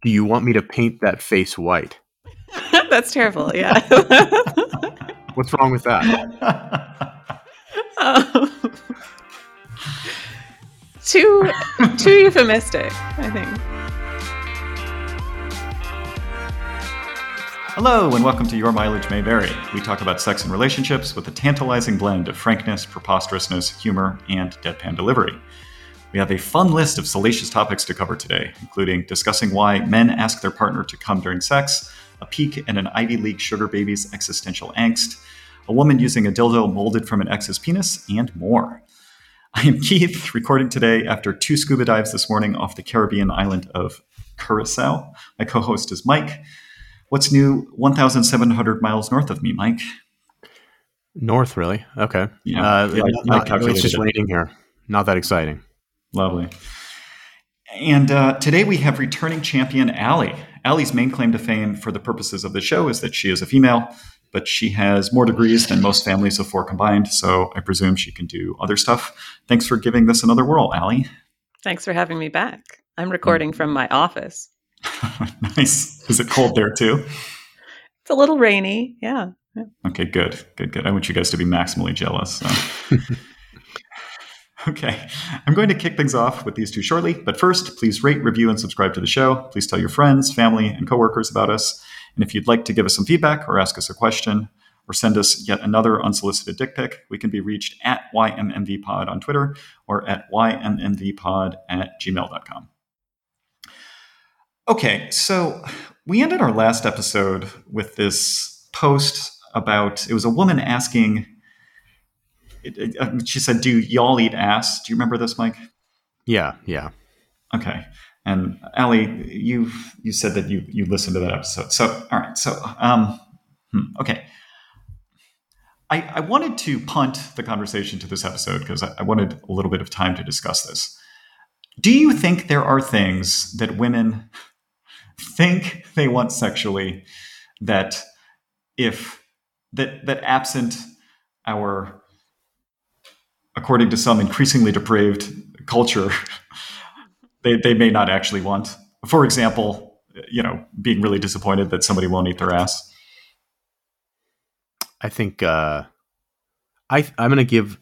do you want me to paint that face white? That's terrible, yeah. What's wrong with that? Too euphemistic, I think. Hello, and welcome to Your Mileage May Vary. We talk about sex and relationships with a tantalizing blend of frankness, preposterousness, humor, and deadpan delivery. We have a fun list of salacious topics to cover today, including discussing why men ask their partner to come during sex, a peek at an Ivy League sugar baby's existential angst, a woman using a dildo molded from an ex's penis, and more. I am Keith, recording today after 2 scuba dives this morning off the Caribbean island of Curacao. My co-host is Mike. What's new 1,700 miles north of me, Mike? North, really? Okay. Yeah, it's just raining here. Not that exciting. Lovely. And today we have returning champion Allie. Allie's main claim to fame for the purposes of the show is that she is a female, but she has more degrees than most families of 4 combined, so I presume she can do other stuff. Thanks for giving this another whirl, Allie. Thanks for having me back. I'm recording from my office. Nice. Is it cold there too? It's a little rainy. Yeah. Okay, good. I want you guys to be maximally jealous. So. Okay. I'm going to kick things off with these 2 shortly, but first, please rate, review, and subscribe to the show. Please tell your friends, family, and coworkers about us. And if you'd like to give us some feedback or ask us a question or send us yet another unsolicited dick pic, we can be reached at YMMVpod on Twitter or at YMMVpod@gmail.com. Okay, so we ended our last episode with this post about, it was a woman asking, she said, do y'all eat ass? Do you remember this, Mike? Yeah. Okay. And Allie, you said that you listened to that episode. So, all right. So, okay. I wanted to punt the conversation to this episode because I wanted a little bit of time to discuss this. Do you think there are things that women think they want sexually that absent our, according to some increasingly depraved culture, they may not actually want? For example, being really disappointed that somebody won't eat their ass. I think I'm going to give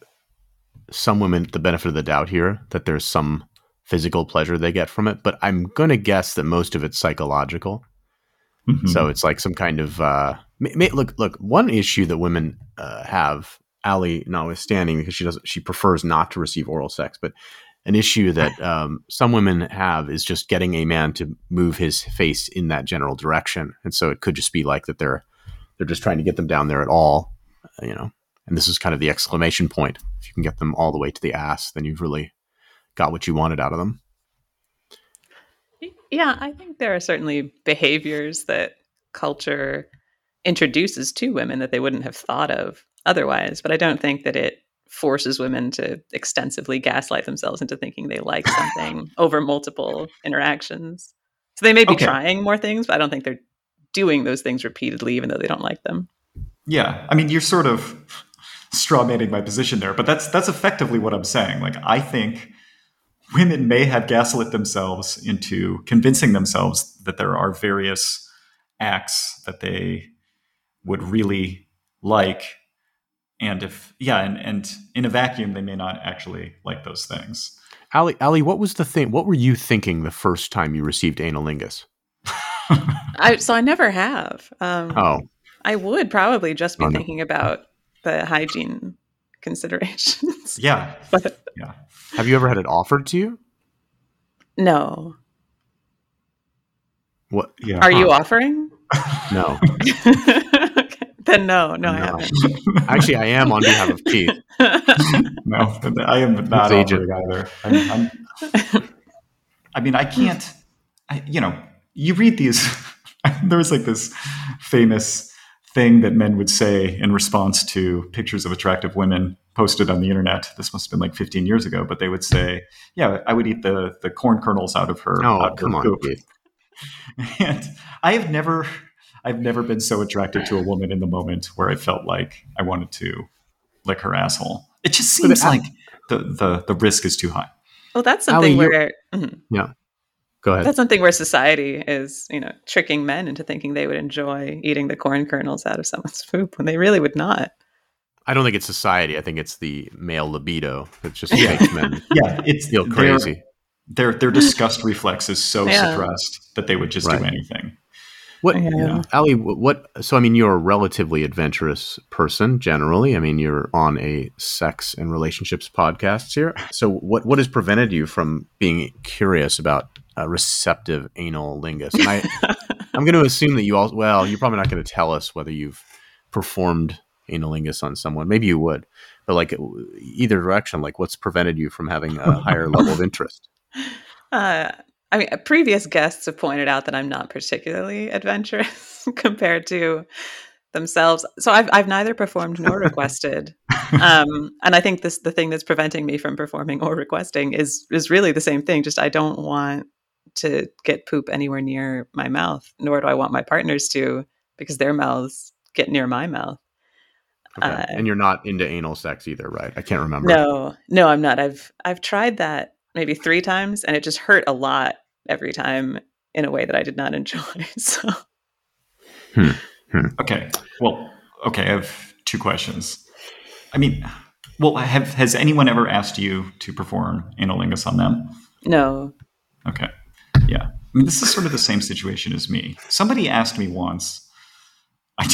some women the benefit of the doubt here that there's some physical pleasure they get from it, but I'm going to guess that most of it's psychological. Mm-hmm. So it's like some kind of look, one issue that women have, Allie notwithstanding, because she prefers not to receive oral sex, but an issue that some women have is just getting a man to move his face in that general direction. And so it could just be like that they're just trying to get them down there at all, and this is kind of the exclamation point. If you can get them all the way to the ass, then you've really got what you wanted out of them. Yeah, I think there are certainly behaviors that culture introduces to women that they wouldn't have thought of otherwise, but I don't think that it forces women to extensively gaslight themselves into thinking they like something over multiple interactions. So they may be trying more things, but I don't think they're doing those things repeatedly, even though they don't like them. Yeah. I mean, you're sort of strawmanning my position there, but that's effectively what I'm saying. Like, I think women may have gaslit themselves into convincing themselves that there are various acts that they would really like. And and in a vacuum, they may not actually like those things. Allie, what was the thing? What were you thinking the first time you received analingus? I never have. I would probably just be thinking about the hygiene considerations. Yeah. Yeah. Have you ever had it offered to you? No. What? Yeah. Are you offering? No. Then no, I haven't. Actually, I am on behalf of Keith. No, I am not offering either. I mean, I can't, you read these, there was like this famous thing that men would say in response to pictures of attractive women posted on the internet. This must have been like 15 years ago, but they would say, yeah, I would eat the corn kernels out of her. Oh, come on, Keith. And I have never... I've never been so attracted to a woman in the moment where I felt like I wanted to lick her asshole. It just seems like the risk is too high. Well, that's something Allie, where... Mm-hmm. Yeah. Go ahead. That's one thing where society is, you know, tricking men into thinking they would enjoy eating the corn kernels out of someone's poop when they really would not. I don't think it's society. I think it's the male libido. It just makes men feel crazy. Their disgust reflex is so suppressed that they would just do anything. Ali, so I mean, you're a relatively adventurous person generally. I mean, you're on a sex and relationships podcast here. So what has prevented you from being curious about receptive anal lingus? And I'm going to assume that you all, well, you're probably not going to tell us whether you've performed anal lingus on someone. Maybe you would, but like either direction, like what's prevented you from having a higher level of interest? I mean, previous guests have pointed out that I'm not particularly adventurous compared to themselves. So I've neither performed nor requested. And I think the thing that's preventing me from performing or requesting is really the same thing. Just I don't want to get poop anywhere near my mouth, nor do I want my partners to, because their mouths get near my mouth. Okay. And you're not into anal sex either, right? I can't remember. No, I'm not. I've tried that maybe 3 times, and it just hurt a lot every time in a way that I did not enjoy. So, Okay. I have 2 questions. I mean, has anyone ever asked you to perform anal lingus on them? No. Okay. Yeah. I mean, this is sort of the same situation as me. Somebody asked me once. I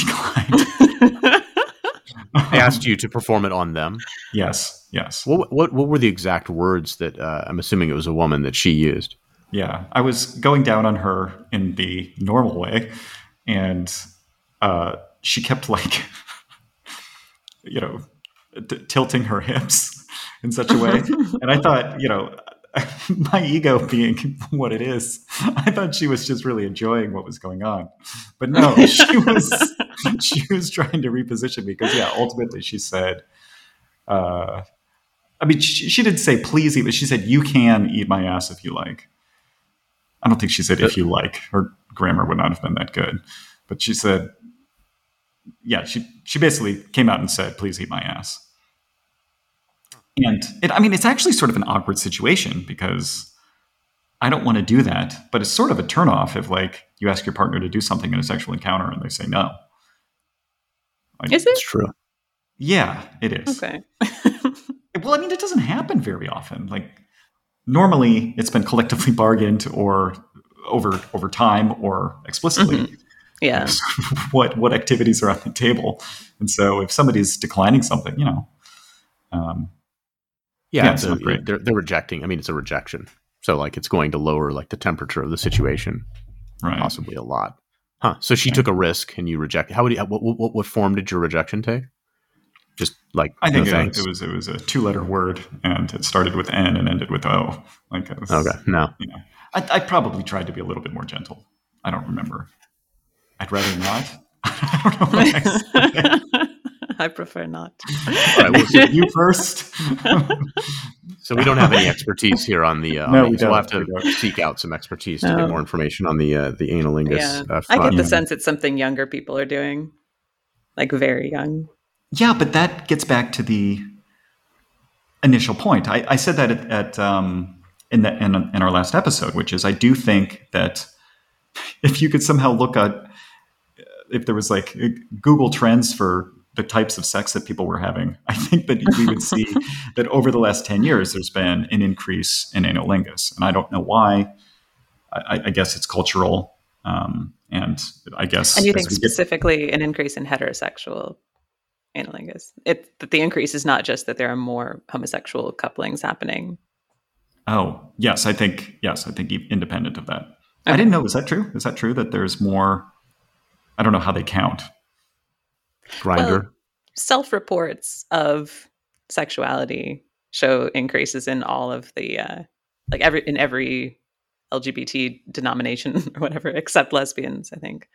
declined. They asked you to perform it on them? Yes. What were the exact words that I'm assuming it was a woman that she used? Yeah, I was going down on her in the normal way, and she kept like, you know, tilting her hips in such a way. And I thought, you know, my ego being what it is, I thought she was just really enjoying what was going on. But no, she was trying to reposition me because, ultimately she said, I mean, she didn't say please eat, but she said, you can eat my ass if you like. I don't think she said if you like. Her grammar would not have been that good. But she said, she basically came out and said, please eat my ass. And it's actually sort of an awkward situation because I don't want to do that, but it's sort of a turnoff if like you ask your partner to do something in a sexual encounter and they say no. Is it? It's true. Yeah, it is. Okay. Well, I mean, it doesn't happen very often. Like normally it's been collectively bargained or over time or explicitly. Mm-hmm. Yeah. What activities are on the table. And so if somebody's declining something, you know, they're rejecting. I mean, it's a rejection. So like it's going to lower like the temperature of the situation, right? Possibly a lot. Huh? So she took a risk and you rejected. How would you, what form did your rejection take? Just like, I think it was a 2-letter word and it started with N and ended with O. Like, it was, okay. No, you know, I probably tried to be a little bit more gentle. I don't remember. I'd rather not. I don't know what I said. I prefer not. All right, we'll see you first. So we don't have any expertise here on the. No, we don't. We'll have to seek out some expertise to get more information on the anal lingus. Yeah. I get the sense it's something younger people are doing, like very young. Yeah, but that gets back to the initial point. I said that in our last episode, which is I do think that if you could somehow look at if there was like Google Trends for the types of sex that people were having, I think that we would see that over the last 10 years, there's been an increase in anal lingus. And I don't know why. I guess it's cultural. And you think specifically an increase in heterosexual anal lingus? That the increase is not just that there are more homosexual couplings happening. Oh, yes. I think independent of that. Okay. I didn't know. Is that true? Is that true that there's more? I don't know how they count. Grindr. Well, self-reports of sexuality show increases in all of the every LGBT denomination or whatever, except lesbians, I think.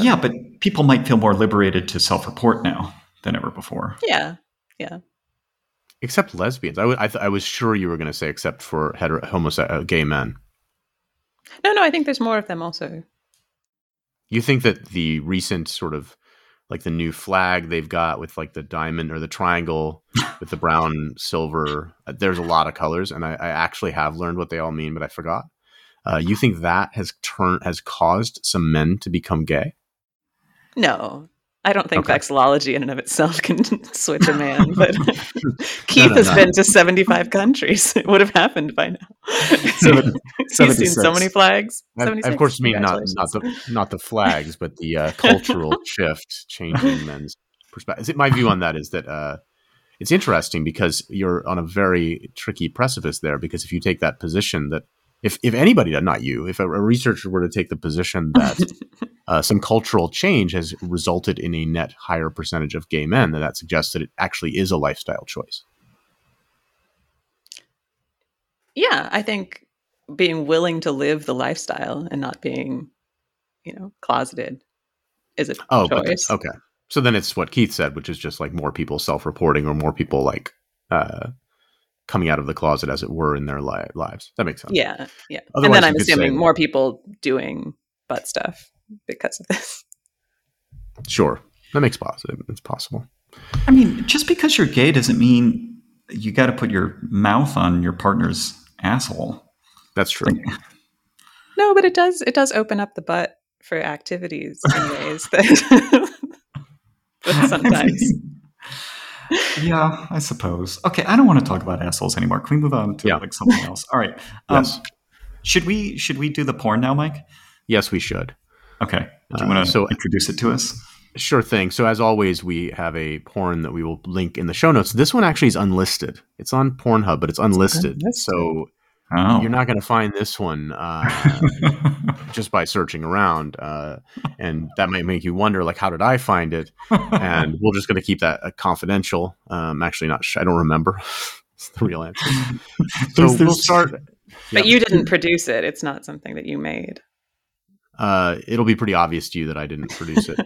Yeah, but people might feel more liberated to self-report now than ever before. Yeah. Except lesbians. I was sure you were going to say except for gay men. No, I think there's more of them also. You think that the recent sort of like the new flag they've got with like the diamond or the triangle with the brown, silver. There's a lot of colors. And I actually have learned what they all mean, but I forgot. You think that has caused some men to become gay? No, I don't think vexillology in and of itself can switch a man, but Keith has been to 75 countries. It would have happened by now. He's seen so many flags. I of course mean not the flags, but the cultural shift changing men's perspective. My view on that is that it's interesting because you're on a very tricky precipice there, because if you take that position that if anybody, not you, if a researcher were to take the position that some cultural change has resulted in a net higher percentage of gay men, then that suggests that it actually is a lifestyle choice. Yeah, I think being willing to live the lifestyle and not being, closeted is a choice. Okay. So then it's what Keith said, which is just like more people self-reporting or more people like coming out of the closet, as it were, in their lives. That makes sense. Yeah, yeah. Otherwise, and then I'm assuming more people doing butt stuff because of this. Sure, that makes positive. It's possible. I mean, just because you're gay doesn't mean you got to put your mouth on your partner's asshole. That's true. Like, no, but it does. It does open up the butt for activities in ways that. But sometimes. Yeah, I suppose. Okay, I don't want to talk about assholes anymore. Can we move on to like something else? All right. Yes. Should we do the porn now, Mike? Yes, we should. Okay. Do you want to introduce it to us? Sure thing. So as always, we have a porn that we will link in the show notes. This one actually is unlisted. It's on Pornhub, but it's unlisted. So you're not going to find this one just by searching around. And that might make you wonder, like, how did I find it? And we're just going to keep that confidential. Actually, I don't remember. It's the real answer. So we'll start. But you didn't produce it. It's not something that you made. It'll be pretty obvious to you that I didn't produce it.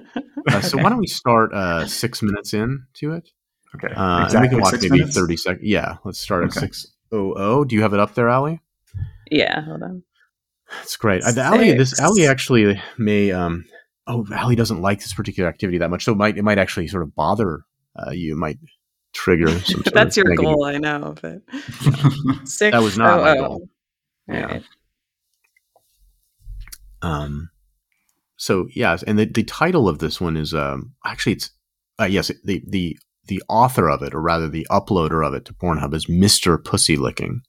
So why don't we start 6 minutes in to it? Okay. Exactly. We can watch maybe 30 seconds. Yeah. Let's start at 6:00. Do you have it up there, Allie? Yeah. Hold on. That's great. Allie actually may. Allie doesn't like this particular activity that much, so it might actually sort of bother you. It might trigger some. That's your negative goal, I know. But six. That was not my goal. Yeah. Right. So yes, and the title of this one is actually it's the author of it, or rather the uploader of it to Pornhub, is Mr. Pussy Licking.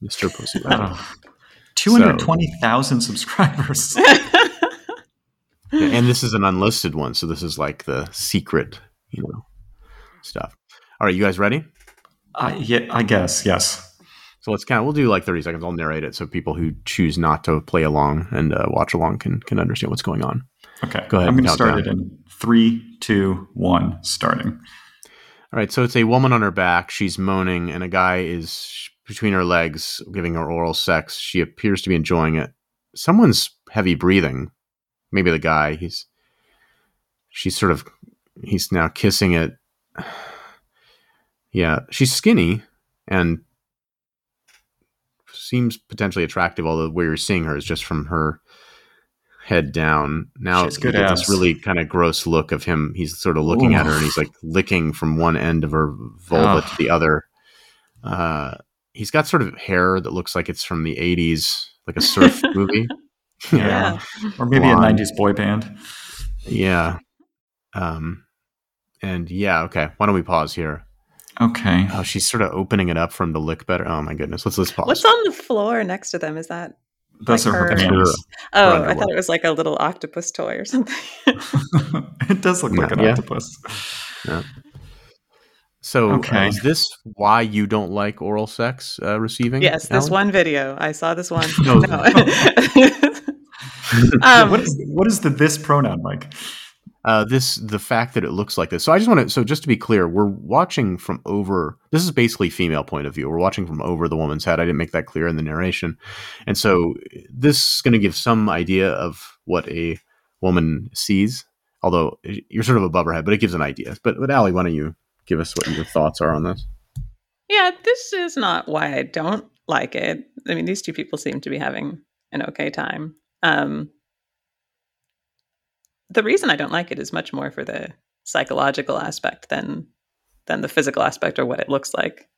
Mr. Pussy Licking. 220,000 subscribers. And this is an unlisted one, so this is like the secret, stuff. All right, you guys ready? Yeah, I guess, yes. So we'll do like 30 seconds. I'll narrate it so people who choose not to play along and watch along can understand what's going on. Okay. Go ahead. I'm going to start it in 3, 2, 1, starting. All right, so it's a woman on her back. She's moaning, and a guy is between her legs giving her oral sex. She appears to be enjoying it. Someone's heavy breathing. Maybe the guy. He's now kissing it. Yeah, she's skinny and seems potentially attractive, although where you're seeing her is just from her head down. Now it's this really kind of gross look of him. He's sort of looking at her, and he's like licking from one end of her vulva to the other. He's got sort of hair that looks like it's from the 80s, like a surf movie. Yeah. Or maybe blonde. A 90s boy band. Yeah. And yeah, okay. Why don't we pause here? Okay. Oh, she's sort of opening it up from the lick better. Oh my goodness. Let's pause. What's on the floor next to them? Is that? Those like are her pants. Oh, I thought it was like a little octopus toy or something. It does look like an octopus. Yeah. So is this why you don't like oral sex receiving? Yes, Alan? This one video. I saw this one. No. What is the this pronoun, Mike? The fact that it looks like this. So I just want to, just to be clear, we're watching from over, this is basically female point of view. We're watching from over the woman's head. I didn't make that clear in the narration. And so this is going to give some idea of what a woman sees, although you're sort of above her head, but it gives an idea. But Allie, why don't you give us what your thoughts are on this? Yeah, this is not why I don't like it. I mean, these two people seem to be having an okay time. The reason I don't like it is much more for the psychological aspect than the physical aspect or what it looks like.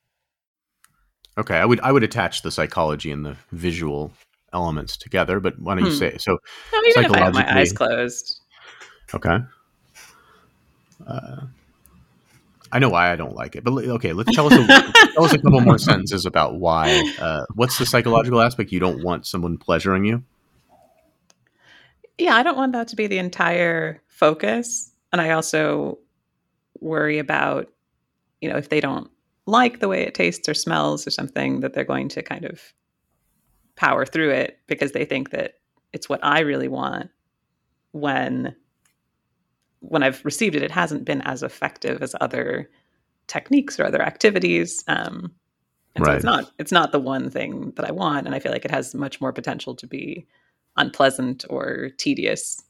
Okay, I would attach the psychology and the visual elements together, but why don't you say it? So no, even if I have my eyes closed. Okay. I know why I don't like it, but okay, let's tell us a couple more sentences about why. What's the psychological aspect? You don't want someone pleasuring you? Yeah, I don't want that to be the entire focus. And I also worry about, you know, if they don't like the way it tastes or smells or something, that they're going to kind of power through it because they think that it's what I really want, when I've received it, it hasn't been as effective as other techniques or other activities. And right. So it's not the one thing that I want. And I feel like it has much more potential to be unpleasant or tedious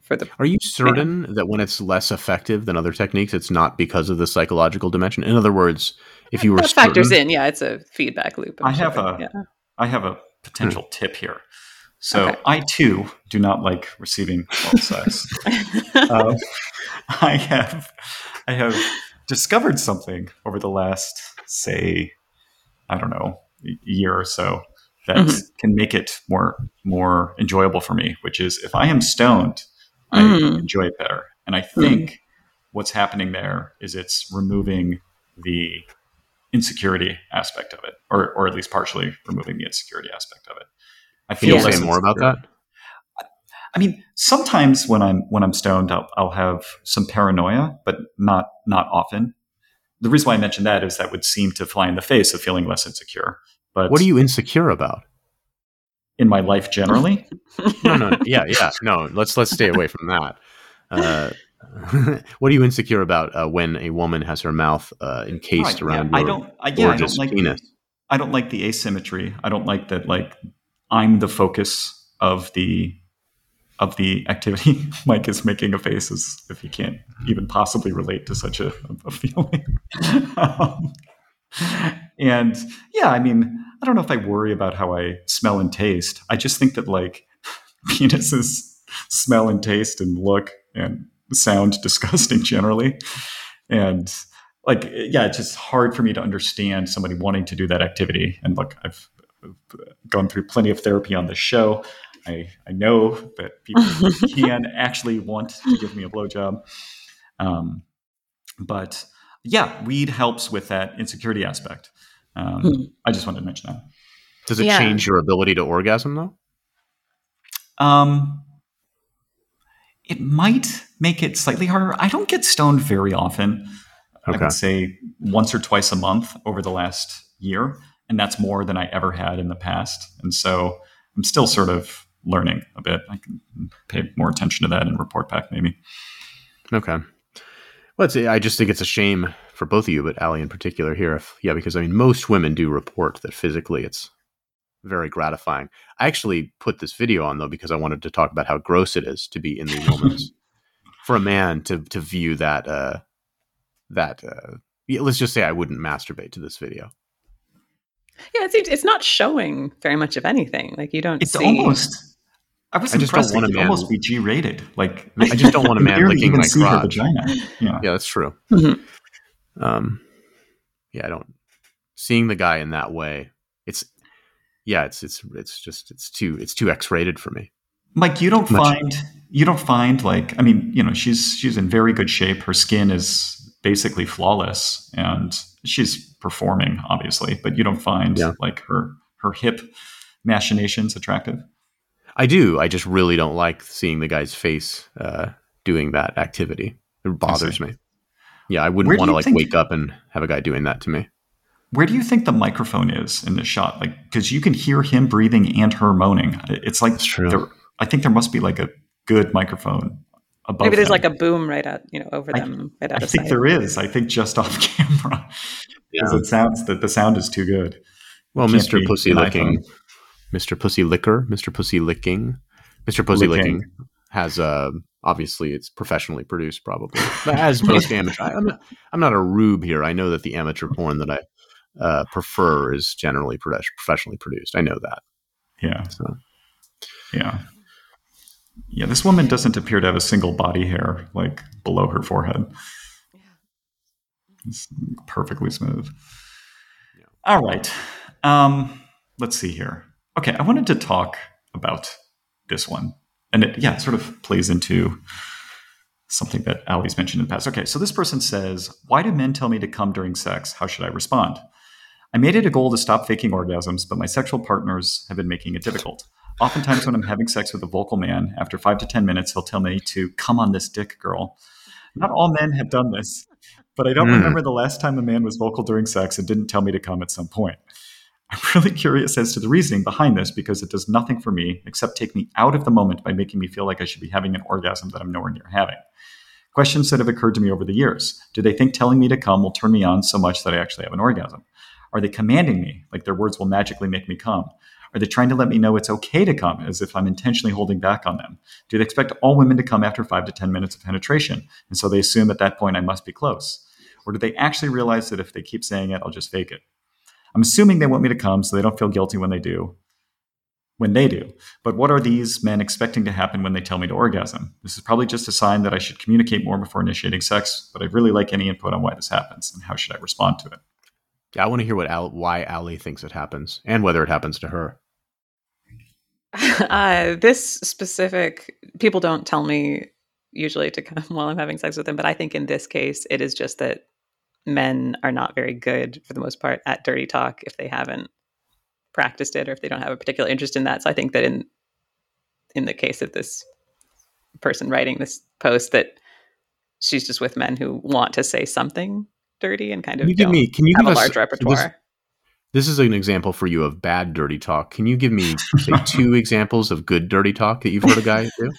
for the. Are you certain that when it's less effective than other techniques, it's not because of the psychological dimension? In other words, if you were factors in, yeah, it's a feedback loop. I have a potential tip here. So okay. I, too, do not like receiving oral sex. I have discovered something over the last, say, I don't know, year or so that can make it more enjoyable for me, which is if I am stoned, I enjoy it better. And I think what's happening there is it's removing the insecurity aspect of it, or at least partially removing the insecurity aspect of it. I feel like more about that. I mean, sometimes when I'm stoned, I'll have some paranoia, but not often. The reason why I mentioned that is that would seem to fly in the face of feeling less insecure. But what are you insecure about in my life generally? No. Yeah. No, let's stay away from that. What are you insecure about when a woman has her mouth encased around your gorgeous penis? I don't like the asymmetry. I don't like that. Like, I'm the focus of the activity. Mike is making a face as if he can't even possibly relate to such a feeling. And yeah, I mean, I don't know if I worry about how I smell and taste. I just think that like penises smell and taste and look and sound disgusting generally. And like, yeah, it's just hard for me to understand somebody wanting to do that activity. And look, I've gone through plenty of therapy on this show. I know that people can actually want to give me a blowjob. But yeah, weed helps with that insecurity aspect. I just wanted to mention that. Does it change your ability to orgasm though? It might make it slightly harder. I don't get stoned very often. Okay. I would say once or twice a month over the last year. And that's more than I ever had in the past. And so I'm still sort of learning a bit. I can pay more attention to that and report back maybe. Okay. Well, I just think it's a shame for both of you, but Allie in particular here. Because I mean, most women do report that physically it's very gratifying. I actually put this video on though, because I wanted to talk about how gross it is to be in these moments for a man to view that. Let's just say I wouldn't masturbate to this video. Yeah, it seems it's not showing very much of anything. Like you don't. It's see. Almost. I was impressed. It could almost be G-rated. Like I just don't want a man licking my crotch. Yeah, that's true. Mm-hmm. I don't. Seeing the guy in that way, it's too X-rated for me. Mike, you don't find like, I mean, you know, she's in very good shape. Her skin is basically flawless, and she's performing obviously, but you don't find like her hip machinations attractive? I do. I just really don't like seeing the guy's face doing that activity. It bothers me. Yeah, I wouldn't want to like wake up and have a guy doing that to me. Where do you think the microphone is in this shot? Like, because you can hear him breathing and her moaning. It's like I think there must be like a good microphone. Maybe there's like a boom right out, you know, over them. I think there is. I think just off camera, because it sounds that the sound is too good. Well, Mr. Pussy Licking has obviously it's professionally produced, probably as most amateur. I'm not a rube here. I know that the amateur porn that I prefer is generally professionally produced. I know that. Yeah. So. Yeah. Yeah, this woman doesn't appear to have a single body hair, like, below her forehead. Yeah. It's perfectly smooth. Yeah. All right. Let's see here. Okay, I wanted to talk about this one. And it, yeah, it sort of plays into something that Ali's mentioned in the past. Okay, so this person says, why do men tell me to come during sex? How should I respond? I made it a goal to stop faking orgasms, but my sexual partners have been making it difficult. Oftentimes when I'm having sex with a vocal man, after 5 to 10 minutes, he'll tell me to come on this dick, girl. Not all men have done this, but I don't remember the last time a man was vocal during sex and didn't tell me to come at some point. I'm really curious as to the reasoning behind this because it does nothing for me except take me out of the moment by making me feel like I should be having an orgasm that I'm nowhere near having. Questions that have occurred to me over the years. Do they think telling me to come will turn me on so much that I actually have an orgasm? Are they commanding me, like their words will magically make me come? Are they trying to let me know it's okay to come, as if I'm intentionally holding back on them? Do they expect all women to come after 5 to 10 minutes of penetration, and so they assume at that point I must be close? Or do they actually realize that if they keep saying it, I'll just fake it? I'm assuming they want me to come so they don't feel guilty when they do. But what are these men expecting to happen when they tell me to orgasm? This is probably just a sign that I should communicate more before initiating sex, but I'd really like any input on why this happens and how should I respond to it. Yeah, I want to hear why Ali thinks it happens and whether it happens to her. This specific, people don't tell me usually to come while I'm having sex with them, but I think in this case, it is just that men are not very good, for the most part, at dirty talk if they haven't practiced it or if they don't have a particular interest in that. So I think that in the case of this person writing this post, that she's just with men who want to say something dirty and kind of have a large repertoire. This is an example for you of bad dirty talk. Can you give me, say, 2 examples of good dirty talk that you've heard a guy do?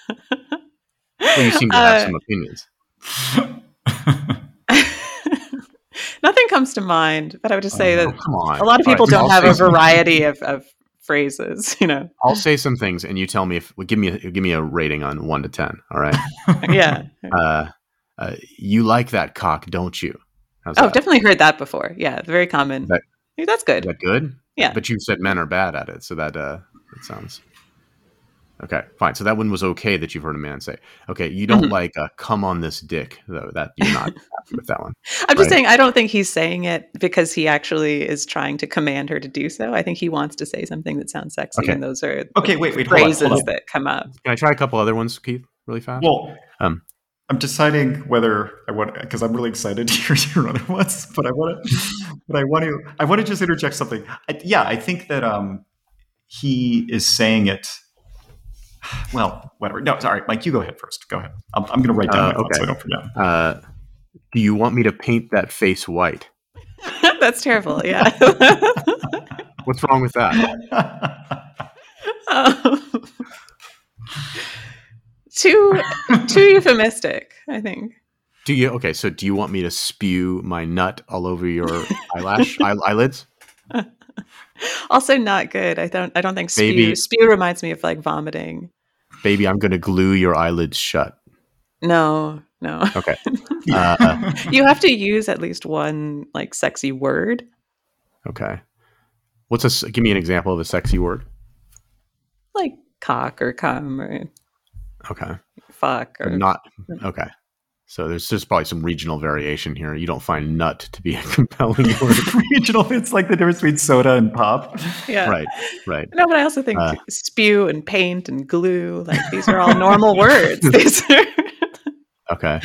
Well, you seem to have some opinions. Nothing comes to mind, but I would just say that a lot of people don't have a variety of phrases, you know. I'll say some things and you tell me give me a rating on 1 to 10, all right? Yeah. You like that cock, don't you? I've definitely heard that before. Yeah, very common. That's good. Is that good? Yeah. But you said men are bad at it, so that sounds... Okay, fine. So that one was okay that you've heard a man say. Okay, you don't like come on this dick, though. That you're not happy with that one. I'm just saying I don't think he's saying it because he actually is trying to command her to do so. I think he wants to say something that sounds sexy, and those are phrases hold on. That come up. Can I try a couple other ones, Keith, really fast? Well, I'm deciding whether I want, because I'm really excited to hear your other ones, but I want to just interject something. I think that he is saying it. Well, whatever. No, sorry. Mike, you go ahead first. Go ahead. I'm going to write down my phone so I don't forget. Do you want me to paint that face white? That's terrible. Yeah. What's wrong with that? Too euphemistic, I think. Do you want me to spew my nut all over your eyelids? Also not good. I don't think spew reminds me of like vomiting. Baby, I'm going to glue your eyelids shut. No. Okay. You have to use at least one like sexy word. Okay. Give me an example of a sexy word. Like cock or cum or okay. Fuck or not. Okay. So there's probably some regional variation here. You don't find nut to be a compelling word. Regional, it's like the difference between soda and pop. Yeah. Right. No, but I also think spew and paint and glue, like these are all normal words. Okay.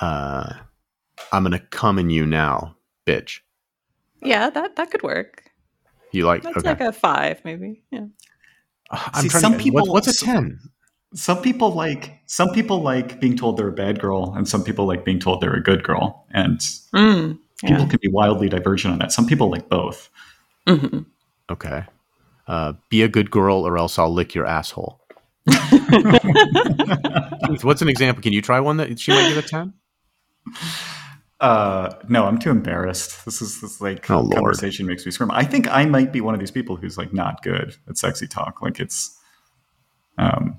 I'm going to come in you now, bitch. Yeah, that could work. You like... That's okay. Like a 5, maybe. Yeah. What's a 10? Some people like being told they're a bad girl, and some people like being told they're a good girl. And people can be wildly divergent on that. Some people like both. Mm-hmm. Okay. Be a good girl or else I'll lick your asshole. What's an example? Can you try one that she might give a 10? No, I'm too embarrassed. This like conversation makes me squirm. I think I might be one of these people who's like not good at sexy talk. Like it's... how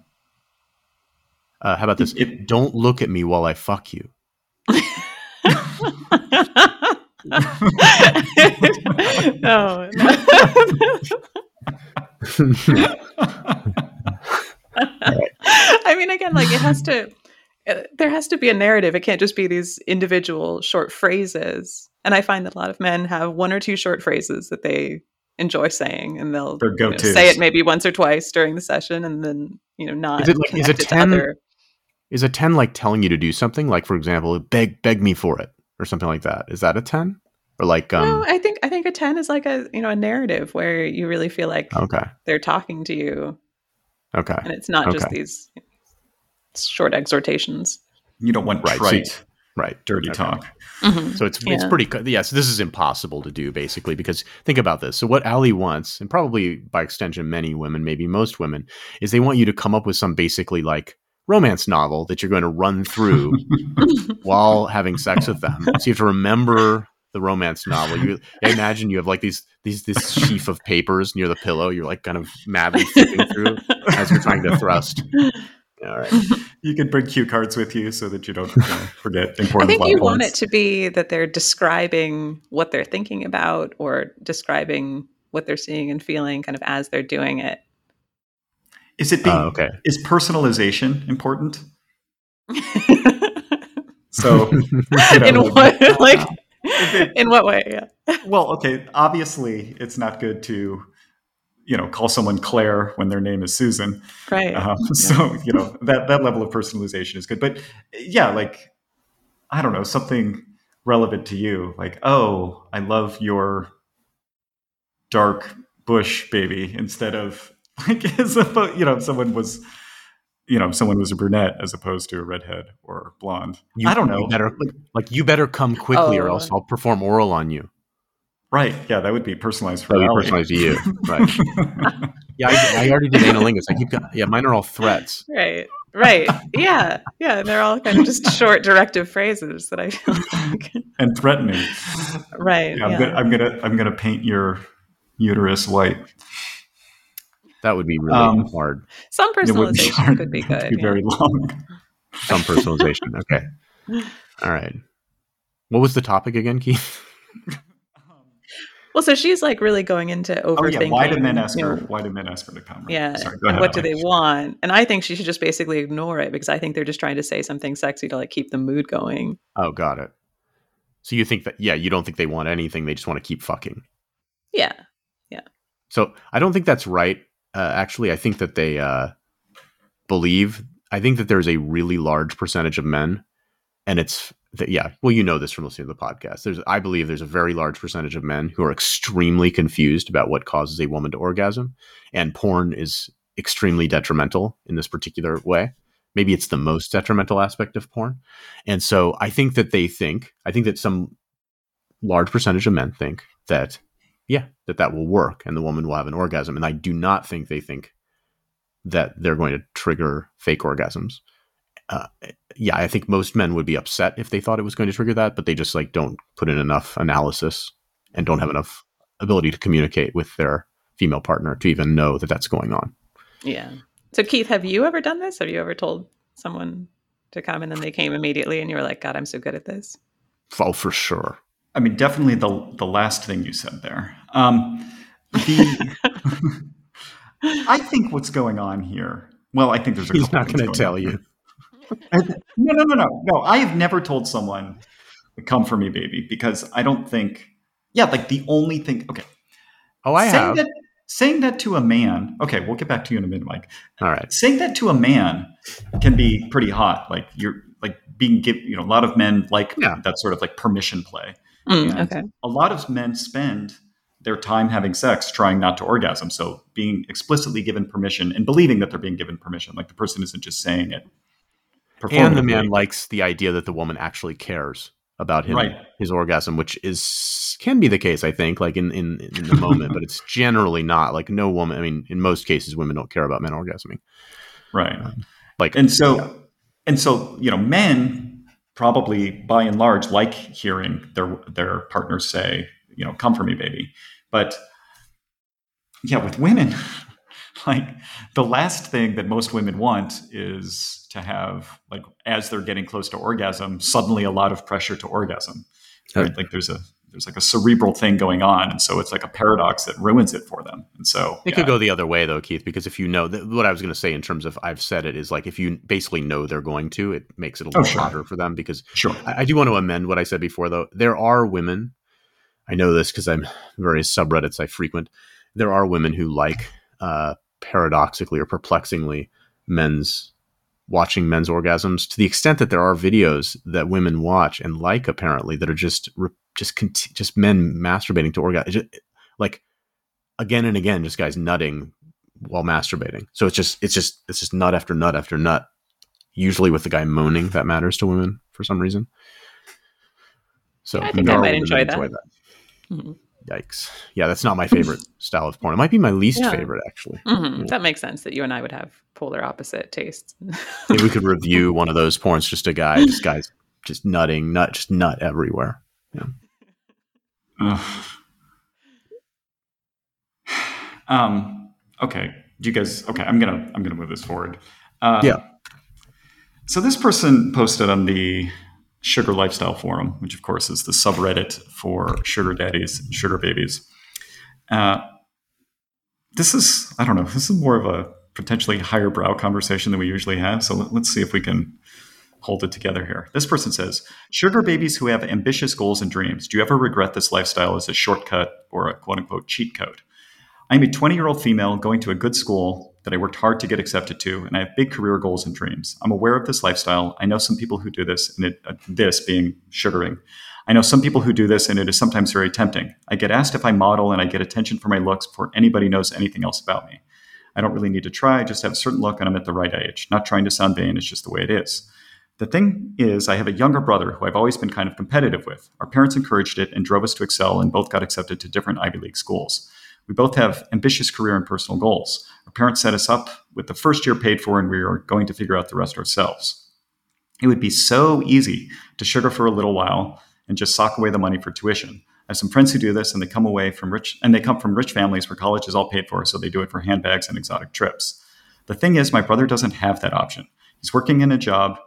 about this? Don't look at me while I fuck you. No. Right. I mean, again, like there has to be a narrative. It can't just be these individual short phrases. And I find that a lot of men have 1 or 2 short phrases that they enjoy saying, and they'll say it maybe once or twice during the session, and then not. Is a 10 like telling you to do something? Like, for example, beg me for it or something like that. Is that a 10? Or like, no, I think a 10 is like a narrative where you really feel like they're talking to you. Okay. And it's not just these short exhortations. You don't want dirty talk. Mm-hmm. So it's pretty – so this is impossible to do basically, because think about this. So what Allie wants, and probably by extension many women, maybe most women, is they want you to come up with some basically like romance novel that you're going to run through while having sex with them. So you have to remember the romance novel. You imagine you have like this sheaf of papers near the pillow. You're like kind of madly flipping through as you're trying to thrust. All right. You can bring cue cards with you so that you don't forget important. I think you want it to be that they're describing what they're thinking about or describing what they're seeing and feeling kind of as they're doing it. Is personalization important? So in what way? Yeah. Well, okay. Obviously, it's not good to call someone Claire when their name is Susan. Right. So, that level of personalization is good. But yeah, like, I don't know, something relevant to you. Like, oh, I love your dark bush, baby. Instead of like, someone was a brunette as opposed to a redhead or blonde. I don't know. You better come quickly or else I'll perform oral on you. Right. Yeah, that would be personalized for you. Right. Yeah, I already did analingus. Mine are all threats. Right. Yeah, and they're all kind of just short directive phrases that I feel like. And threatening. Right. Yeah, I'm gonna paint your uterus white. That would be really hard. Some personalization could be good. It would be very long. Some personalization. Okay. All right. What was the topic again, Keith? Well, so she's like really going into overthinking. Oh, yeah. Why do men ask her to come? Right? Yeah. Sorry, go ahead, what do they want? And I think she should just basically ignore it, because I think they're just trying to say something sexy to like keep the mood going. Oh, got it. So you think that, you don't think they want anything. They just want to keep fucking. Yeah. Yeah. So I don't think that's right. Actually, I think that they I think that there's a really large percentage of men, and it's well, this from listening to the podcast. I believe there's a very large percentage of men who are extremely confused about what causes a woman to orgasm, and porn is extremely detrimental in this particular way. Maybe it's the most detrimental aspect of porn. And so I think that I think that some large percentage of men think that, that will work and the woman will have an orgasm. And I do not think they think that they're going to trigger fake orgasms. I think most men would be upset if they thought it was going to trigger that, but they just like don't put in enough analysis and don't have enough ability to communicate with their female partner to even know that that's going on. Yeah. So Keith, have you ever done this? Have you ever told someone to come and then they came immediately and you were like, God, I'm so good at this? Oh, for sure. I mean, definitely the last thing you said there. I think what's going on here. Well, I think there's a couple. He's not going to tell you. No. I have never told someone, come for me, baby, because I don't think, the only thing, okay. Oh, I have. Saying that to a man, okay, we'll get back to you in a minute, Mike. All right. Saying that to a man can be pretty hot. Like you're like being given, a lot of men like that sort of like permission play. Okay. A lot of men spend their time having sex trying not to orgasm. So being explicitly given permission and believing that they're being given permission, like the person isn't just saying it. And the man likes the idea that the woman actually cares about him, his orgasm, which can be the case, I think, like in the moment, but it's generally not. Like no woman, I mean, in most cases, women don't care about men orgasming. Right. And so, men probably by and large like hearing their partners say, come for me, baby. But with women, like the last thing that most women want is to have, like, as they're getting close to orgasm, suddenly a lot of pressure to orgasm. Right? Like there's like a cerebral thing going on. And so it's like a paradox that ruins it for them. And so it could go the other way though, Keith, because if what I was going to say in terms of I've said it is like, if you basically know they're going to, it makes it a little harder for them because I do want to amend what I said before though. There are women, I know this because I'm various subreddits I frequent. There are women who like paradoxically or perplexingly watching men's orgasms, to the extent that there are videos that women watch and like, apparently, that are just men masturbating to orgasm, like again and again, just guys nutting while masturbating. So it's just nut after nut after nut, usually with the guy moaning. That matters to women for some reason. So yeah, I think I might enjoy that. Mm-hmm. Yikes. Yeah, that's not my favorite style of porn. It might be my least favorite, actually. Mm-hmm. Yeah. That makes sense that you and I would have polar opposite tastes. Maybe we could review one of those porns, just guys just nutting, just nut everywhere. Yeah. Okay. Do you guys I'm gonna move this forward. Yeah. So this person posted on the Sugar Lifestyle Forum, which of course is the subreddit for sugar daddies and sugar babies. This is more of a potentially higher brow conversation than we usually have. So let's see if we can hold it together here. This person says, sugar babies who have ambitious goals and dreams, do you ever regret this lifestyle as a shortcut or a quote-unquote cheat code? I'm a 20-year-old female going to a good school that I worked hard to get accepted to, and I have big career goals and dreams. I'm aware of this lifestyle. I know some people who do this, and this being sugaring. I know some people who do this, and it is sometimes very tempting. I get asked if I model, and I get attention for my looks before anybody knows anything else about me. I don't really need to try. I just have a certain look, and I'm at the right age. Not trying to sound vain. It's just the way it is. The thing is, I have a younger brother who I've always been kind of competitive with. Our parents encouraged it and drove us to excel, and both got accepted to different Ivy League schools. We both have ambitious career and personal goals. Our parents set us up with the first year paid for, and we are going to figure out the rest ourselves. It would be so easy to sugar for a little while and just sock away the money for tuition. I have some friends who do this, and they come from rich families where college is all paid for, so they do it for handbags and exotic trips. The thing is, my brother doesn't have that option. He's working a job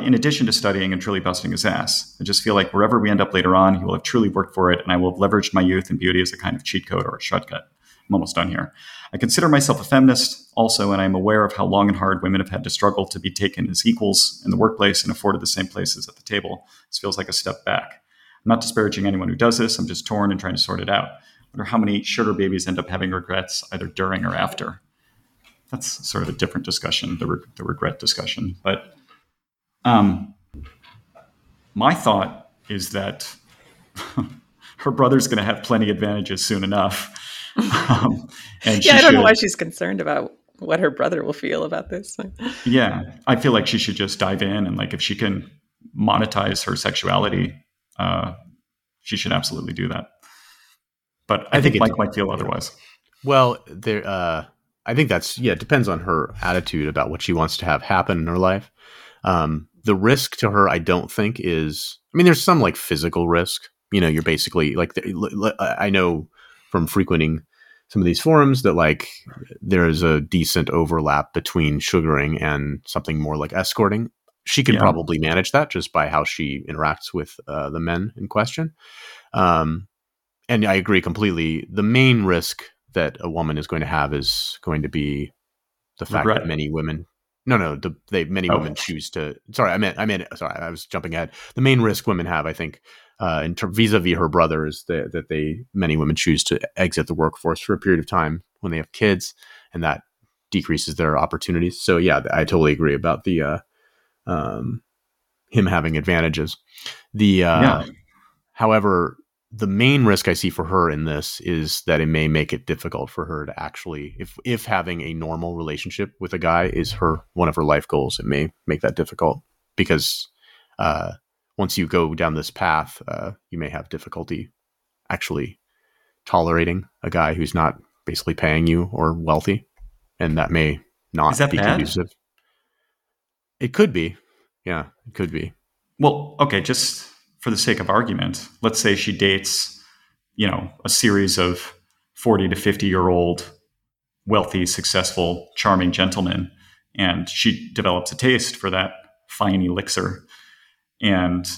in addition to studying and truly busting his ass. I just feel like wherever we end up later on, he will have truly worked for it, and I will have leveraged my youth and beauty as a kind of cheat code or a shortcut. I'm almost done here. I consider myself a feminist also, and I'm aware of how long and hard women have had to struggle to be taken as equals in the workplace and afforded the same places at the table. This feels like a step back. I'm not disparaging anyone who does this. I'm just torn and trying to sort it out. I wonder how many sugar babies end up having regrets either during or after. That's sort of a different discussion, the regret discussion. But my thought is that her brother's going to have plenty of advantages soon enough. I don't know why she's concerned about what her brother will feel about this. Yeah, I feel like she should just dive in, and like if she can monetize her sexuality, she should absolutely do that. But I think Mike might feel otherwise. Well, I think that's it depends on her attitude about what she wants to have happen in her life. The risk to her, I don't think is, I mean, there's some like physical risk, you're basically like, I know from frequenting some of these forums that like there's a decent overlap between sugaring and something more like escorting. She could probably manage that just by how she interacts with the men in question. And I agree completely. The main risk that a woman is going to have is going to be the fact that many women women choose to. I was jumping ahead. The main risk women have, I think, vis-a-vis her brother, is that many women choose to exit the workforce for a period of time when they have kids, and that decreases their opportunities. So yeah, I totally agree about the him having advantages. However, the main risk I see for her in this is that it may make it difficult for her to actually, if having a normal relationship with a guy is one of her life goals, it may make that difficult because once you go down this path, you may have difficulty actually tolerating a guy who's not basically paying you or wealthy, and that may not be conducive. It could be. Yeah, it could be. Well, okay, just for the sake of argument, let's say she dates, a series of 40 to 50-year-old wealthy, successful, charming gentlemen, and she develops a taste for that fine elixir. And,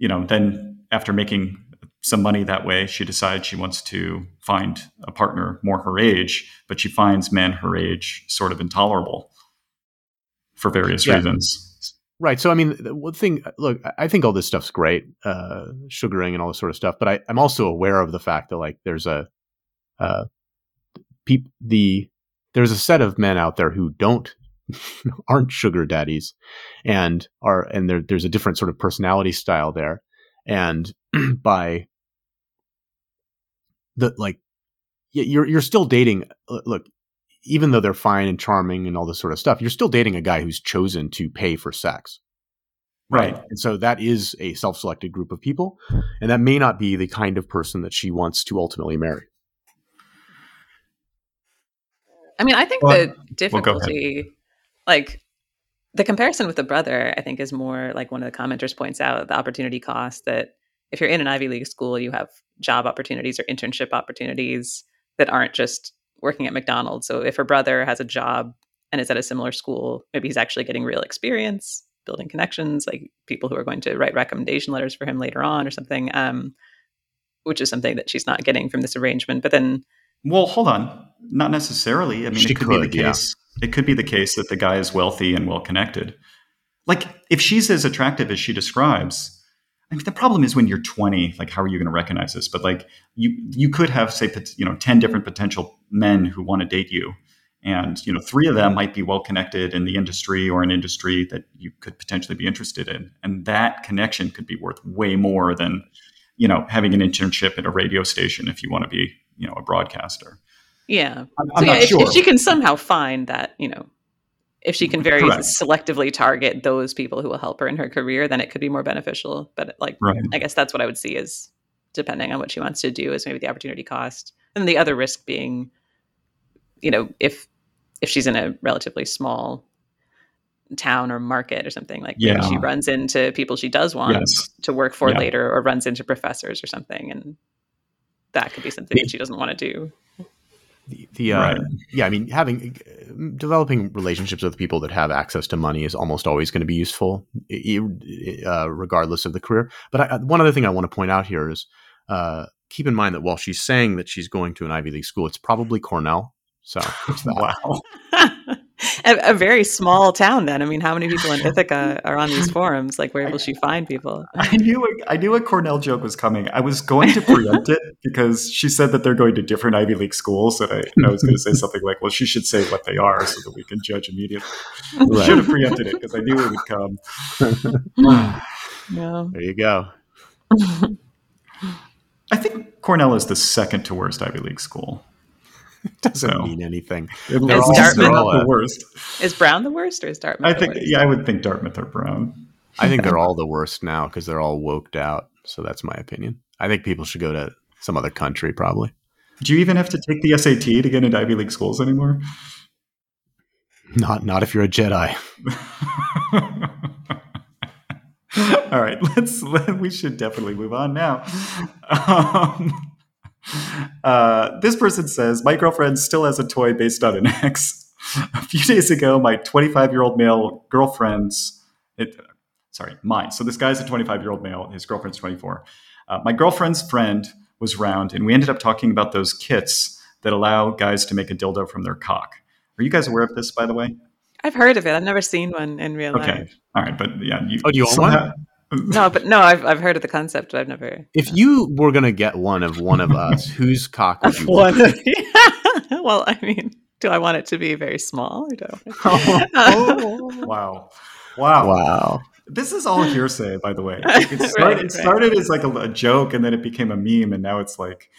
then after making some money that way, she decides she wants to find a partner more her age, but she finds men her age sort of intolerable for various reasons. Right. So, I mean, one thing, look, I think all this stuff's great, sugaring and all this sort of stuff, but I'm also aware of the fact that, like, there's a set of men out there who aren't sugar daddies and there's a different sort of personality style there. And by the, like, you're still dating, look, even though they're fine and charming and all this sort of stuff, you're still dating a guy who's chosen to pay for sex. Right. And so that is a self-selected group of people. And that may not be the kind of person that she wants to ultimately marry. I mean, I think the difficulty, like the comparison with the brother, I think is more like one of the commenters points out the opportunity cost, that if you're in an Ivy League school, you have job opportunities or internship opportunities that aren't just working at McDonald's. So if her brother has a job and is at a similar school, maybe he's actually getting real experience, building connections, like people who are going to write recommendation letters for him later on or something, which is something that she's not getting from this arrangement. But then... Well, hold on. Not necessarily. I mean, it could be the case that the guy is wealthy and well-connected. Like, if she's as attractive as she describes... I mean, the problem is when you're 20, like, how are you going to recognize this? But like you could have, say, 10 different potential men who want to date you. And, you know, 3 of them might be well connected in the industry or an industry that you could potentially be interested in. And that connection could be worth way more than, you know, having an internship at a radio station if you want to be, you know, a broadcaster. Yeah. I'm not sure. If she can somehow find that, you know, if she can very selectively target those people who will help her in her career, then it could be more beneficial. But like, right. I guess that's what I would see is depending on what she wants to do is maybe the opportunity cost. And the other risk being, you know, if she's in a relatively small town or market or something, like maybe she runs into people she does want to work for later, or runs into professors or something. And that could be something that she doesn't want to do. I mean, developing relationships with people that have access to money is almost always going to be useful, regardless of the career. But one other thing I want to point out here is keep in mind that while she's saying that she's going to an Ivy League school, it's probably Cornell. So it's wow, a very small town. Then I mean, how many people in Ithaca are on these forums? Like, where will she find people? I knew a Cornell joke was coming. I was going to preempt it because she said that they're going to different Ivy League schools, and I was going to say something like, "Well, she should say what they are so that we can judge immediately." Right. I should have preempted it because I knew it would come. No. There you go. I think Cornell is the second to worst Ivy League school. Doesn't mean anything. Is Dartmouth the worst? Is Brown the worst, or is Dartmouth? I think the worst? Yeah, I would think Dartmouth or Brown. I think they're all the worst now because they're all woked out. So that's my opinion. I think people should go to some other country, probably. Do you even have to take the SAT to get into Ivy League schools anymore? Not if you're a Jedi. All right, we should definitely move on now. This person says, my girlfriend still has a toy based on an ex. A few days ago, my 25-year-old male girlfriend's... mine. So this guy's a 25-year-old male. His girlfriend's 24. My girlfriend's friend was round, and we ended up talking about those kits that allow guys to make a dildo from their cock. Are you guys aware of this, by the way? I've heard of it. I've never seen one in real life. Okay. All right. But yeah. Do you own one? No, I've heard of the concept, but I've never... If you were going to get one of us, whose cock would you want? Well, I mean, do I want it to be very small? Or do I want it to... Wow. This is all hearsay, by the way. It started as like a joke, and then it became a meme, and now it's like...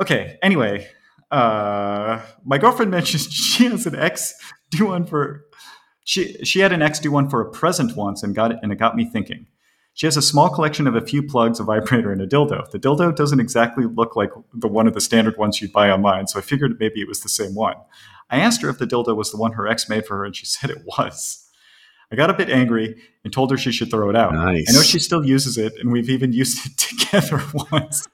Okay, anyway. My girlfriend mentioned she has an ex do one for... She had an ex do one for a present once and it got me thinking. She has a small collection of a few plugs, a vibrator, and a dildo. The dildo doesn't exactly look like the one of the standard ones you'd buy online, so I figured maybe it was the same one. I asked her if the dildo was the one her ex made for her, and she said it was. I got a bit angry and told her she should throw it out. Nice. I know she still uses it, and we've even used it together once.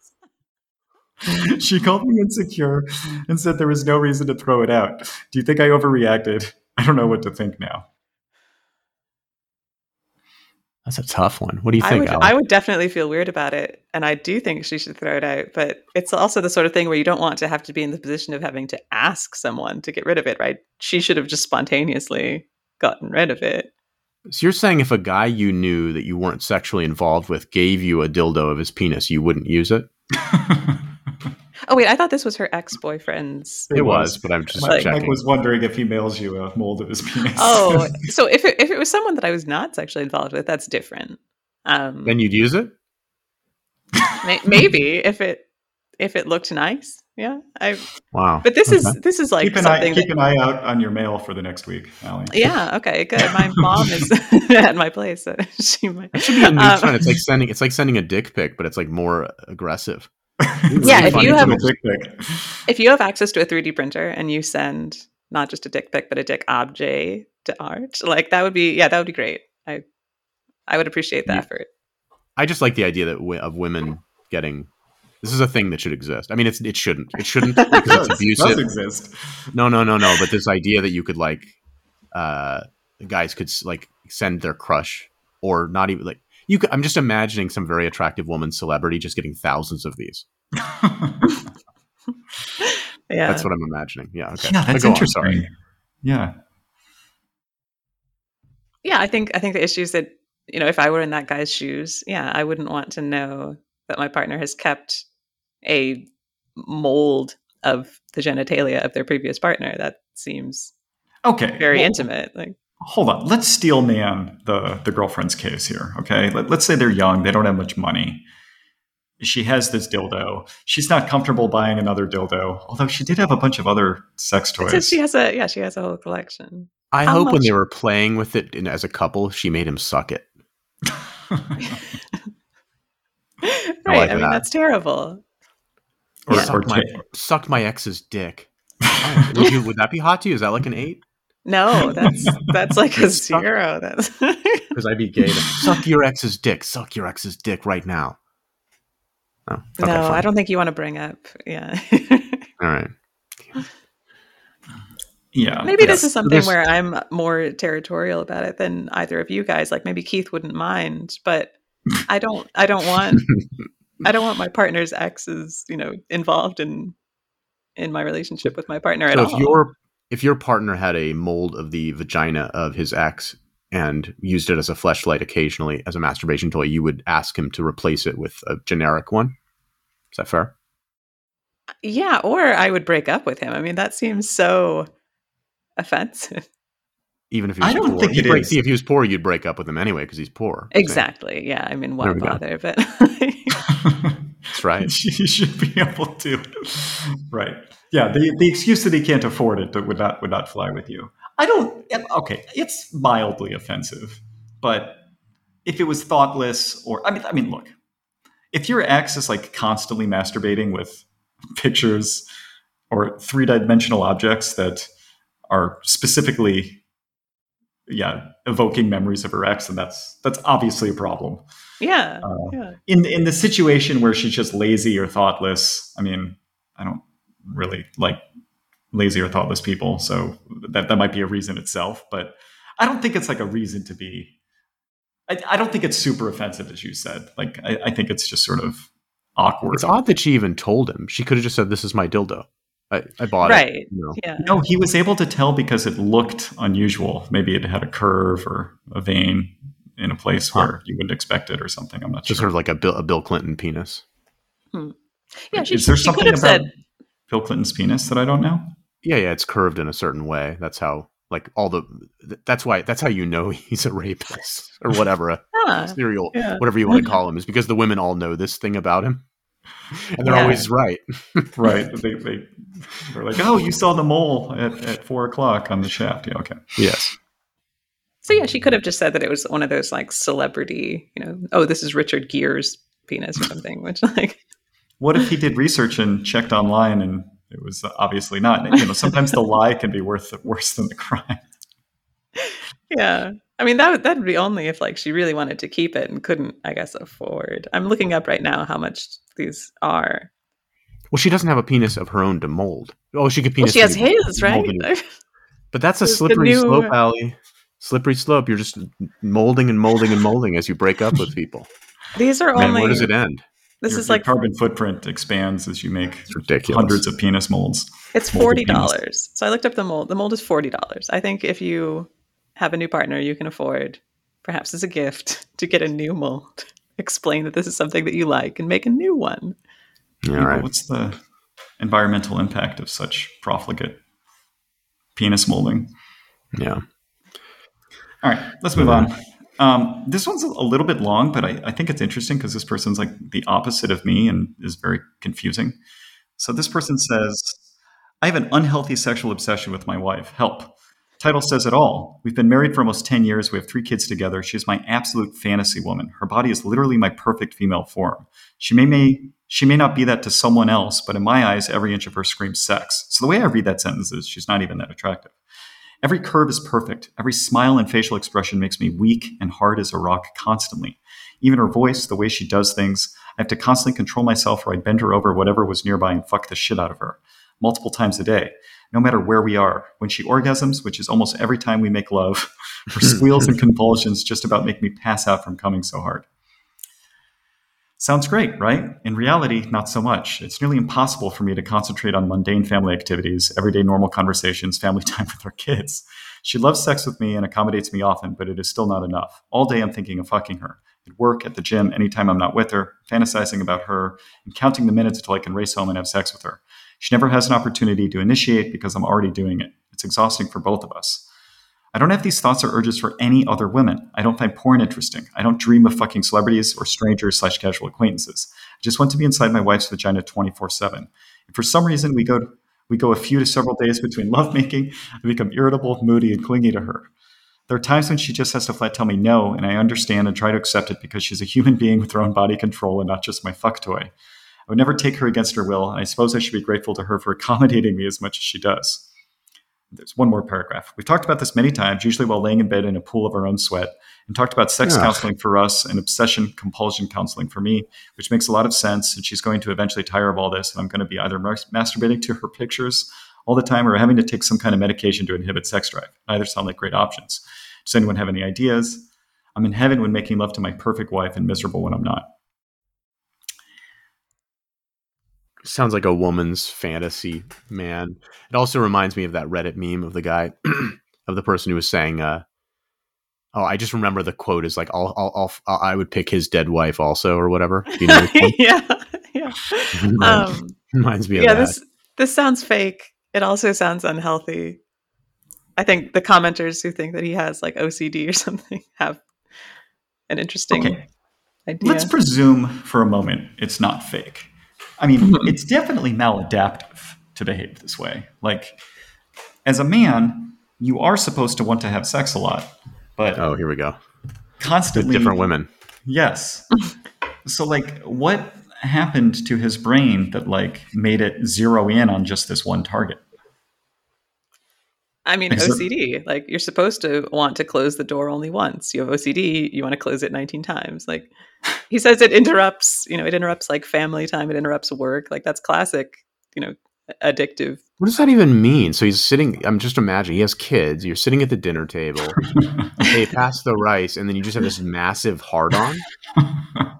She called me insecure and said there was no reason to throw it out. Do you think I overreacted? I don't know what to think now. That's a tough one. What do you think, Alex? I would definitely feel weird about it. And I do think she should throw it out. But it's also the sort of thing where you don't want to have to be in the position of having to ask someone to get rid of it, right? She should have just spontaneously gotten rid of it. So you're saying if a guy you knew that you weren't sexually involved with gave you a dildo of his penis, you wouldn't use it? Oh, wait, I thought this was her ex-boyfriend's. It was, but I'm just checking. Mike was wondering if he mails you a mold of his penis. Oh, so if it was someone that I was not sexually involved with, that's different. Then you'd use it? Maybe if it looked nice. Yeah. Wow. But this is like something. Keep an eye out on your mail for the next week, Allie. Yeah. Okay. Good. My mom is at my place. So she might. That should be a new trend. It's like sending a dick pic, but it's like more aggressive. Yeah. If you have access to a 3D printer and you send not just a dick pic but a dick object to art, like that would be great. I would appreciate the effort. I just like the idea of women getting. This is a thing that should exist. I mean, it shouldn't. It shouldn't because it's abusive. It does exist. No. But this idea that you could guys could send their crush or not even you could. I'm just imagining some very attractive woman celebrity just getting thousands of these. Yeah, that's what I'm imagining. Yeah, okay. Yeah, that's interesting. On, sorry. Yeah. Yeah, I think the issue is that if I were in that guy's shoes, yeah, I wouldn't want to know that my partner has kept a mold of the genitalia of their previous partner. That seems very intimate. Hold on. Let's steel man the girlfriend's case here, okay? Let's say they're young. They don't have much money. She has this dildo. She's not comfortable buying another dildo, although she did have a bunch of other sex toys. So she has a whole collection. I hope when they were playing with it as a couple, she made him suck it. Right, that's terrible. Or yeah. Suck my ex's dick. Oh, would that be hot to you? Is that like an 8? No, that's like a 0. That's because I'd be gay. Suck your ex's dick. Suck your ex's dick right now. Oh, okay, no, fine. I don't think you want to bring up. Yeah. All right. Yeah. Maybe this is something where I'm more territorial about it than either of you guys. Like maybe Keith wouldn't mind, but. I don't want my partner's exes, involved in my relationship with my partner at all. So if your partner had a mold of the vagina of his ex and used it as a fleshlight occasionally as a masturbation toy, you would ask him to replace it with a generic one. Is that fair? Yeah, or I would break up with him. I mean, that seems so offensive. Even if he was if he was poor, you'd break up with him anyway because he's poor. Exactly. Saying. Yeah. I mean, why bother? But that's right. He should be able to. Right. Yeah. The excuse that he can't afford it would not fly with you. Okay. It's mildly offensive, but if it was thoughtless or I mean, look, if your ex is constantly masturbating with pictures or 3-dimensional objects that are specifically. Yeah, evoking memories of her ex, and that's obviously a problem. Yeah, In the situation where she's just lazy or thoughtless, I mean, I don't really like lazy or thoughtless people, so that might be a reason itself. But I don't think it's a reason to be. I don't think it's super offensive, as you said. I think it's just sort of awkward. It's odd that she even told him. She could have just said, "This is my dildo. I bought it." Yeah. No, he was able to tell because it looked unusual. Maybe it had a curve or a vein in a place where you wouldn't expect it or something. I'm not sure. Just sort of like a Bill Clinton penis. Hmm. Yeah, is there something about Bill Clinton's penis that I don't know? Yeah, it's curved in a certain way. That's how, that's how you know he's a rapist or whatever, serial, whatever you want to call him, is because the women all know this thing about him. And they're always right. Right. They're like, oh, you saw the mole at 4:00 on the shaft. Yeah, okay. Yes. So, yeah, she could have just said that it was one of those celebrity, oh, this is Richard Gere's penis or something, which What if he did research and checked online and it was obviously not? Sometimes the lie can be worse than the crime. Yeah. I mean, that would be only if she really wanted to keep it and couldn't, I guess, afford. I'm looking up right now how much these are. Well, she doesn't have a penis of her own to mold. Oh, she could penis. Well, she has his, right? But that's a slippery slope, Allie. Slippery slope. You're just molding and molding and molding as you break up with people. These are only. Where does it end? This is your carbon footprint expands as you make hundreds of penis molds. It's $40. So I looked up the mold. The mold is $40. I think if you have a new partner you can afford perhaps as a gift, to get a new mold. Explain that this is something that you like and make a new one. All right. What's the environmental impact of such profligate penis molding? Yeah. All right, let's move on. This one's a little bit long, but I think it's interesting because this person's like the opposite of me and is very confusing. So this person says, I have an unhealthy sexual obsession with my wife. Help. Title says it all. We've been married for almost 10 years. We have 3 kids together. She's my absolute fantasy woman. Her body is literally my perfect female form. She may not be that to someone else, but in my eyes, every inch of her screams sex. So the way I read that sentence is she's not even that attractive. Every curve is perfect. Every smile and facial expression makes me weak and hard as a rock constantly. Even her voice, the way she does things, I have to constantly control myself or I'd bend her over whatever was nearby and fuck the shit out of her. Multiple times a day, no matter where we are. When she orgasms, which is almost every time we make love, her squeals and convulsions just about make me pass out from coming so hard. Sounds great, right? In reality, not so much. It's nearly impossible for me to concentrate on mundane family activities, everyday normal conversations, family time with our kids. She loves sex with me and accommodates me often, but it is still not enough. All day I'm thinking of fucking her. At work, at the gym, anytime I'm not with her, fantasizing about her, and counting the minutes until I can race home and have sex with her. She never has an opportunity to initiate because I'm already doing it. It's exhausting for both of us. I don't have these thoughts or urges for any other women. I don't find porn interesting. I don't dream of fucking celebrities or strangers/casual acquaintances. I just want to be inside my wife's vagina 24/7. If for some reason we go a few to several days between lovemaking, I become irritable, moody, and clingy to her. There are times when she just has to flat tell me no, and I understand and try to accept it because she's a human being with her own body control and not just my fuck toy. I would never take her against her will, and I suppose I should be grateful to her for accommodating me as much as she does. There's one more paragraph. We've talked about this many times, usually while laying in bed in a pool of our own sweat, and talked about sex counseling for us and obsession compulsion counseling for me, which makes a lot of sense, and she's going to eventually tire of all this, and I'm going to be either masturbating to her pictures all the time or having to take some kind of medication to inhibit sex drive. Neither sound like great options. Does anyone have any ideas? I'm in heaven when making love to my perfect wife and miserable when I'm not. Sounds like a woman's fantasy, man. It also reminds me of that Reddit meme of the guy, of the person who was saying, I just remember the quote is like, I would pick his dead wife also or whatever. Do you know? Yeah. Reminds me of that. This sounds fake. It also sounds unhealthy. I think the commenters who think that he has like OCD or something have an interesting idea. Let's presume for a moment it's not fake. I mean, It's definitely maladaptive to behave this way. Like, as a man, you are supposed to want to have sex a lot, but here we go. Constantly with different women. Yes. So, like, what happened to his brain that like made it zero in on just this one target? I mean, OCD. Like, you're supposed to want to close the door only once. You have OCD. You want to close it 19 times. Like, he says it interrupts, it interrupts like family time. It interrupts work. Like, that's classic, addictive. What does that even mean? So he's sitting, I'm just imagining, he has kids. You're sitting at the dinner table. They pass the rice, and then you just have this massive hard on.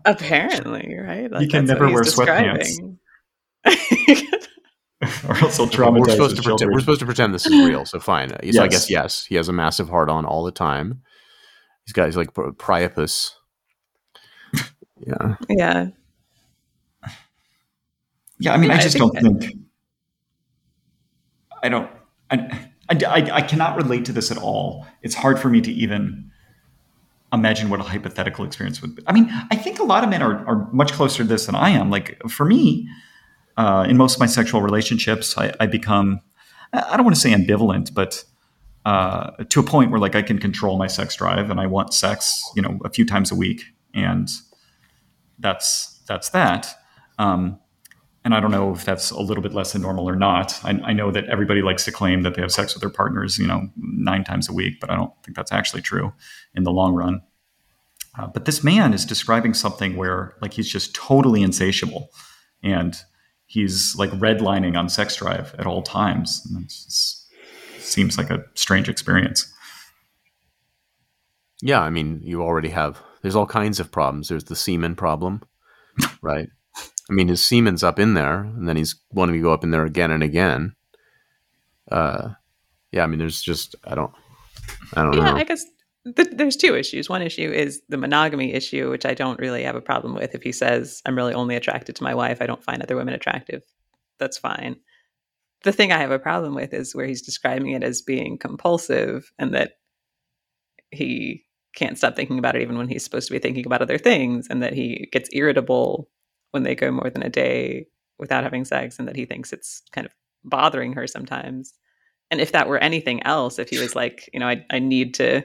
Apparently, right? Like, you can never wear sweatpants. Or else he'll traumatize we're supposed to pretend this is real, so fine. So I guess, yes, he has a massive hard-on all the time. He's got his, like, priapus. Yeah. Yeah. Yeah, I mean, I cannot relate to this at all. It's hard for me to even imagine what a hypothetical experience would be. I mean, I think a lot of men are much closer to this than I am. Like, for me... in most of my sexual relationships, I become, I don't want to say ambivalent, but to a point where like I can control my sex drive and I want sex, a few times a week. And that's that. And I don't know if that's a little bit less than normal or not. I know that everybody likes to claim that they have sex with their partners, 9 times a week, but I don't think that's actually true in the long run. But this man is describing something where like he's just totally insatiable and he's like redlining on sex drive at all times. And it just seems like a strange experience. Yeah, I mean, you already have. There's all kinds of problems. There's the semen problem, right? I mean, his semen's up in there, and then he's wanting to go up in there again and again. Yeah, I mean, there's just I don't know. Yeah, I guess there's two issues. One issue is the monogamy issue, which I don't really have a problem with. If he says, I'm really only attracted to my wife, I don't find other women attractive, that's fine. The thing I have a problem with is where he's describing it as being compulsive and that he can't stop thinking about it even when he's supposed to be thinking about other things, and that he gets irritable when they go more than a day without having sex, and that he thinks it's kind of bothering her sometimes. And if that were anything else, if he was like, you know, I need to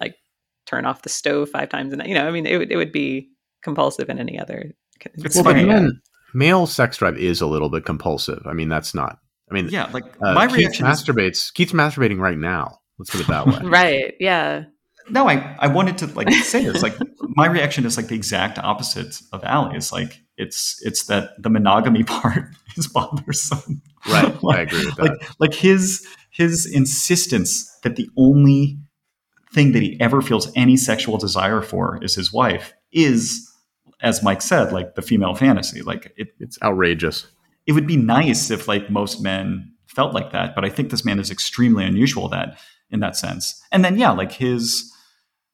like turn off the stove 5 times a night, you know, I mean, it would be compulsive in any other. Well, but even male sex drive is a little bit compulsive. I mean, that's not. I mean, yeah, like my reaction. Keith's masturbating right now. Let's put it that way. Right. Yeah. No, I wanted to like say this. Like my reaction is like the exact opposite of Allie's. Like it's that the monogamy part is bothersome. Right. Like, I agree with that. Like his insistence that the only thing that he ever feels any sexual desire for is his wife is, as Mike said, like the female fantasy. Like it's outrageous. It would be nice if like most men felt like that, but I think this man is extremely unusual in that sense. And then, yeah, like his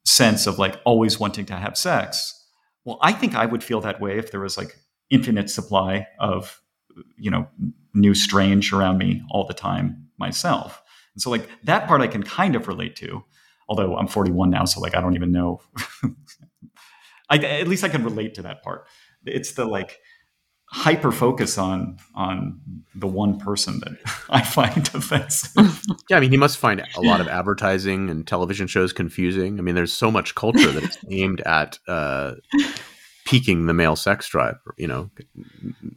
sense of like always wanting to have sex. Well, I think I would feel that way if there was like infinite supply of, you know, new strange around me all the time myself. And so like that part I can kind of relate to, although I'm 41 now. So like, I don't even know. At least I can relate to that part. It's the like hyper focus on the one person that I find offensive. Yeah, I mean, he must find a lot of advertising and television shows confusing. I mean, there's so much culture that it's aimed at piquing the male sex drive. You know,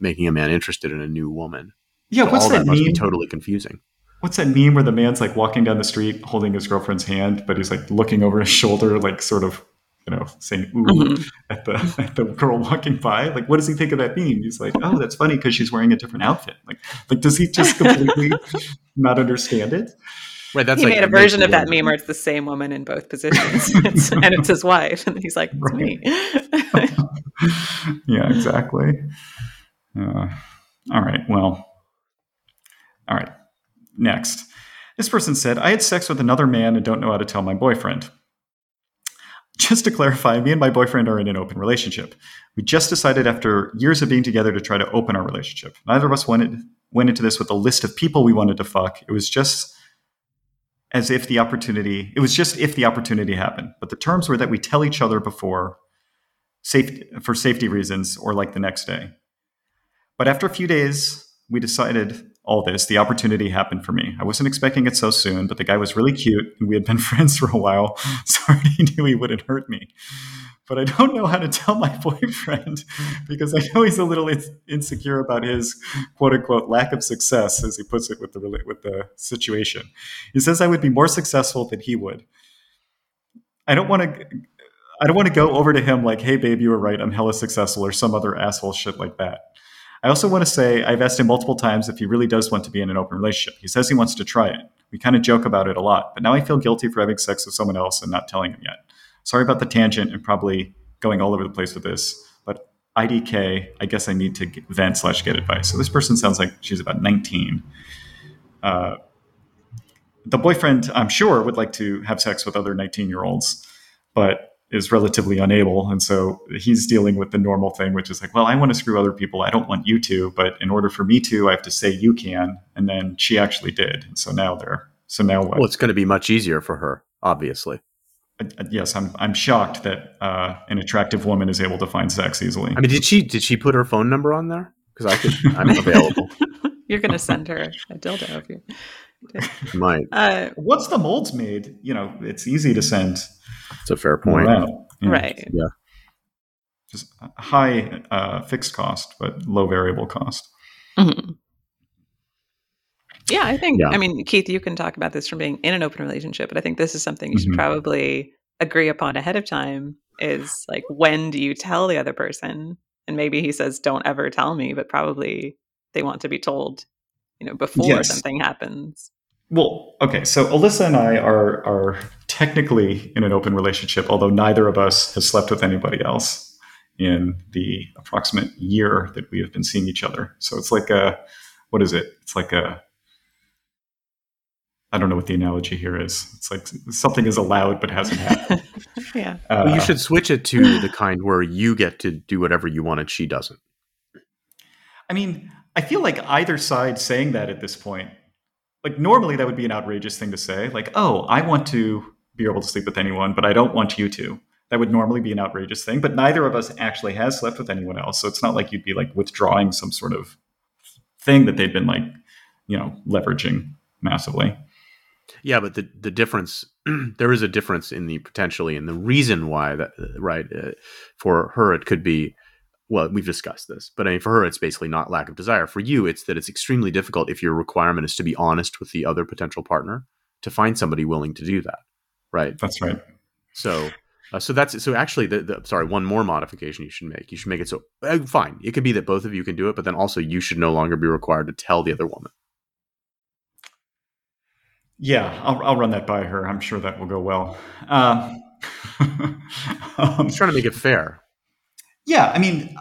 making a man interested in a new woman. Yeah, so what's all that must be totally confusing. What's that meme where the man's like walking down the street holding his girlfriend's hand, but he's like looking over his shoulder, like sort of, you know, saying ooh at the girl walking by. Like, what does he think of that meme? He's like, oh, that's funny because she's wearing a different outfit. Like does he just completely not understand it? Right. That's he like made a version of that meme where it's the same woman in both positions, and it's his wife, and he's like, it's right. Me. Yeah, exactly. All right. Well. All right. Next, this person said, "I had sex with another man and don't know how to tell my boyfriend." Just to clarify, me and my boyfriend are in an open relationship. We just decided after years of being together to try to open our relationship. Neither of us went into this with a list of people we wanted to fuck. It was just as if the opportunity happened. But the terms were that we tell each other for safety reasons or like the next day. But after a few days, we decided all this, the opportunity happened for me. I wasn't expecting it so soon, but the guy was really cute and we had been friends for a while, so I already knew he wouldn't hurt me. But I don't know how to tell my boyfriend because I know he's a little insecure about his quote unquote lack of success, as he puts it, with the situation. He says I would be more successful than he would. I don't want to go over to him like, hey babe, you were right, I'm hella successful, or some other asshole shit like that. I also want to say I've asked him multiple times if he really does want to be in an open relationship. He says he wants to try it. We kind of joke about it a lot, but now I feel guilty for having sex with someone else and not telling him yet. Sorry about the tangent and probably going all over the place with this, but IDK, I guess I need to vent/get advice. So this person sounds like she's about 19. The boyfriend, I'm sure, would like to have sex with other 19-year-olds, but is relatively unable. And so he's dealing with the normal thing, which is like, well, I want to screw other people. I don't want you to, but in order for me to, I have to say you can. And then she actually did. And so now what? Well, it's going to be much easier for her, obviously. Yes. I'm shocked that an attractive woman is able to find sex easily. I mean, did she put her phone number on there? Because I'm available. You're going to send her a dildo if you did. Might. Once the mold's made, you know, it's easy to send. It's a fair point. Wow. Yeah. Right. Yeah. Just high fixed cost, but low variable cost. Mm-hmm. Yeah, I think, yeah. I mean, Keith, you can talk about this from being in an open relationship, but I think this is something you should probably agree upon ahead of time is like, when do you tell the other person? And maybe he says, don't ever tell me, but probably they want to be told, you know, before something happens. Well, okay, so Alyssa and I are technically in an open relationship, although neither of us has slept with anybody else in the approximate year that we have been seeing each other. So it's like a, what is it? It's like a I don't know what the analogy here is. It's like something is allowed but hasn't happened. Yeah. Well, you should switch it to the kind where you get to do whatever you want and she doesn't. I mean, I feel like either side saying that at this point, like normally that would be an outrageous thing to say. Like, oh, I want to be able to sleep with anyone, but I don't want you to. That would normally be an outrageous thing, but neither of us actually has slept with anyone else. So it's not like you'd be like withdrawing some sort of thing that they've been like, you know, leveraging massively. Yeah, but the difference, there is a difference in the potentially and the reason why that, right? For her, it could be, well, we've discussed this, but I mean, for her, it's basically not lack of desire. For you, it's that it's extremely difficult if your requirement is to be honest with the other potential partner to find somebody willing to do that, right? That's right. So that's, so actually, sorry, one more modification you should make. You should make it so, fine, it could be that both of you can do it, but then also you should no longer be required to tell the other woman. Yeah, I'll run that by her. I'm sure that will go well. I'm trying to make it fair. Yeah, I mean,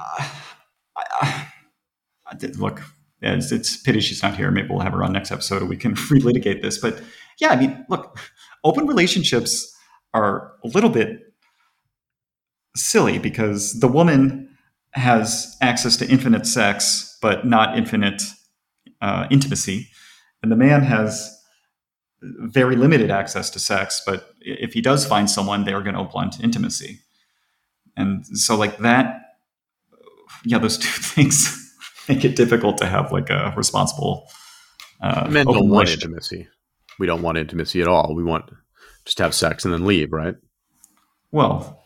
look, it's a pity she's not here. Maybe we'll have her on next episode and we can relitigate this. But yeah, I mean, look, open relationships are a little bit silly because the woman has access to infinite sex, but not infinite intimacy. And the man has very limited access to sex, but if he does find someone, they're going to blunt intimacy. And so like that, yeah, those two things make it difficult to have like a responsible men don't want intimacy. We don't want intimacy at all. We want just to have sex and then leave, right? Well,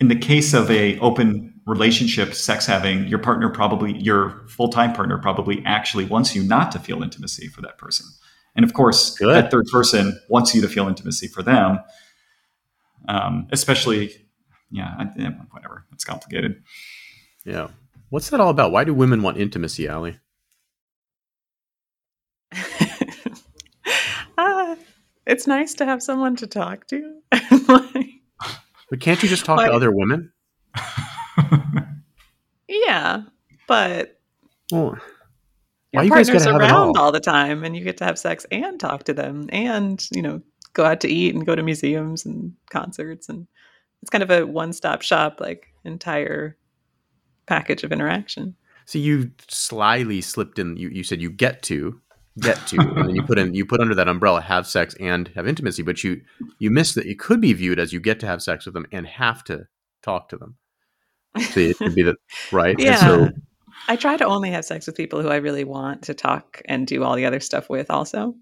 in the case of a open relationship, sex having, your partner probably, your full-time partner probably actually wants you not to feel intimacy for that person. And of course, good. That third person wants you to feel intimacy for them, especially, yeah, whatever. It's complicated. Yeah. What's that all about? Why do women want intimacy, Allie? It's nice to have someone to talk to. But can't you just talk to other women? Yeah, but... Oh. Your partner's around all the time and you get to have sex and talk to them and, you know, go out to eat and go to museums and concerts. And it's kind of a one-stop shop, like entire package of interaction. So you slyly slipped in. You said you get to, and then you put under that umbrella, have sex and have intimacy, but you missed that. It could be viewed as you get to have sex with them and have to talk to them. So it could be that, right? Yeah. And so, I try to only have sex with people who I really want to talk and do all the other stuff with also.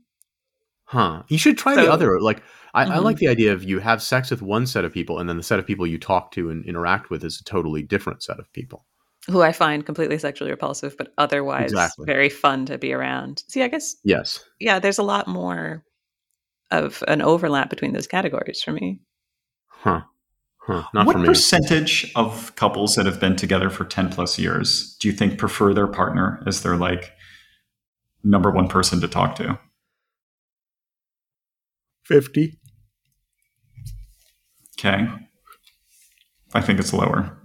Huh. You should try the other. Like, I like the idea of you have sex with one set of people and then the set of people you talk to and interact with is a totally different set of people. Who I find completely sexually repulsive, but otherwise very fun to be around. See, I guess. Yes. Yeah, there's a lot more of an overlap between those categories for me. Huh. Huh, not what percentage of couples that have been together for 10 plus years do you think prefer their partner as their like number one person to talk to? 50. Okay. I think it's lower.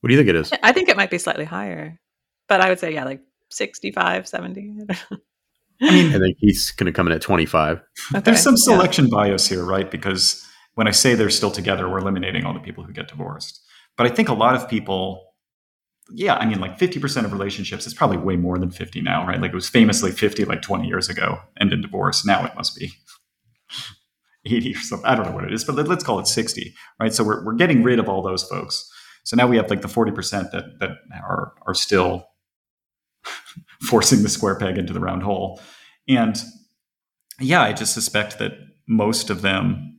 What do you think it is? I think it might be slightly higher, but I would say, yeah, like 65, 70. I mean, I think he's going to come in at 25. Okay. There's some selection bias here, right? Because when I say they're still together, we're eliminating all the people who get divorced. But I think a lot of people, yeah, I mean, like 50% of relationships, it's probably way more than 50 now, right? Like it was famously 50 like 20 years ago, end in divorce. Now it must be 80 or something. I don't know what it is, but let's call it 60, right? So we're getting rid of all those folks. So now we have like the 40% that are still forcing the square peg into the round hole. And yeah, I just suspect that most of them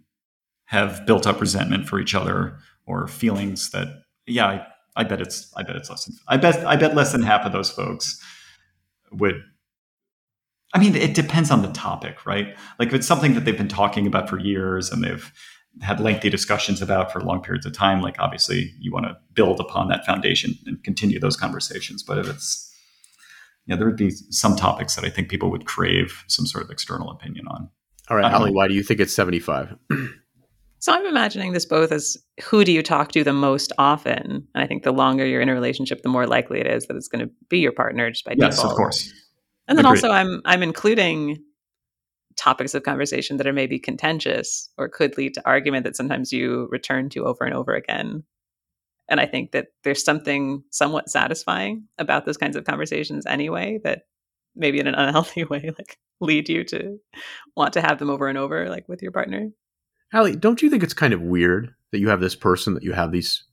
have built up resentment for each other or feelings that, yeah, I bet less than half of those folks would. I mean, it depends on the topic, right? Like if it's something that they've been talking about for years and they've had lengthy discussions about for long periods of time, like obviously you want to build upon that foundation and continue those conversations. But if it's, yeah, there would be some topics that I think people would crave some sort of external opinion on. All right, Allie, why do you think it's 75? So I'm imagining this both as who do you talk to the most often? And I think the longer you're in a relationship, the more likely it is that it's going to be your partner just by default. Yes, of course. And then also I'm including topics of conversation that are maybe contentious or could lead to argument that sometimes you return to over and over again. And I think that there's something somewhat satisfying about those kinds of conversations anyway, that maybe in an unhealthy way, like lead you to want to have them over and over, like with your partner. Allie, don't you think it's kind of weird that you have this person that you have these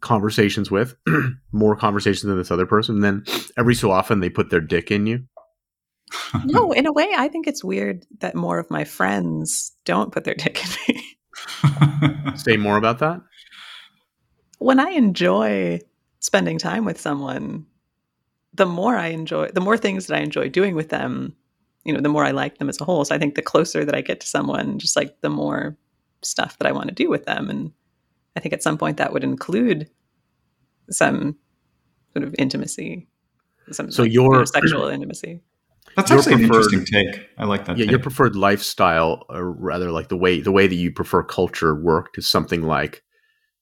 conversations with, more conversations than this other person, and then every so often they put their dick in you? No, in a way, I think it's weird that more of my friends don't put their dick in me. Say more about that. When I enjoy spending time with someone, the more things that I enjoy doing with them, you know, the more I like them as a whole. So I think the closer that I get to someone, just like the more stuff that I want to do with them. And I think at some point that would include some sort of intimacy, sexual intimacy. That's actually an interesting take. I like that. Yeah, take. Your preferred lifestyle, or rather like the way that you prefer culture worked, is something like,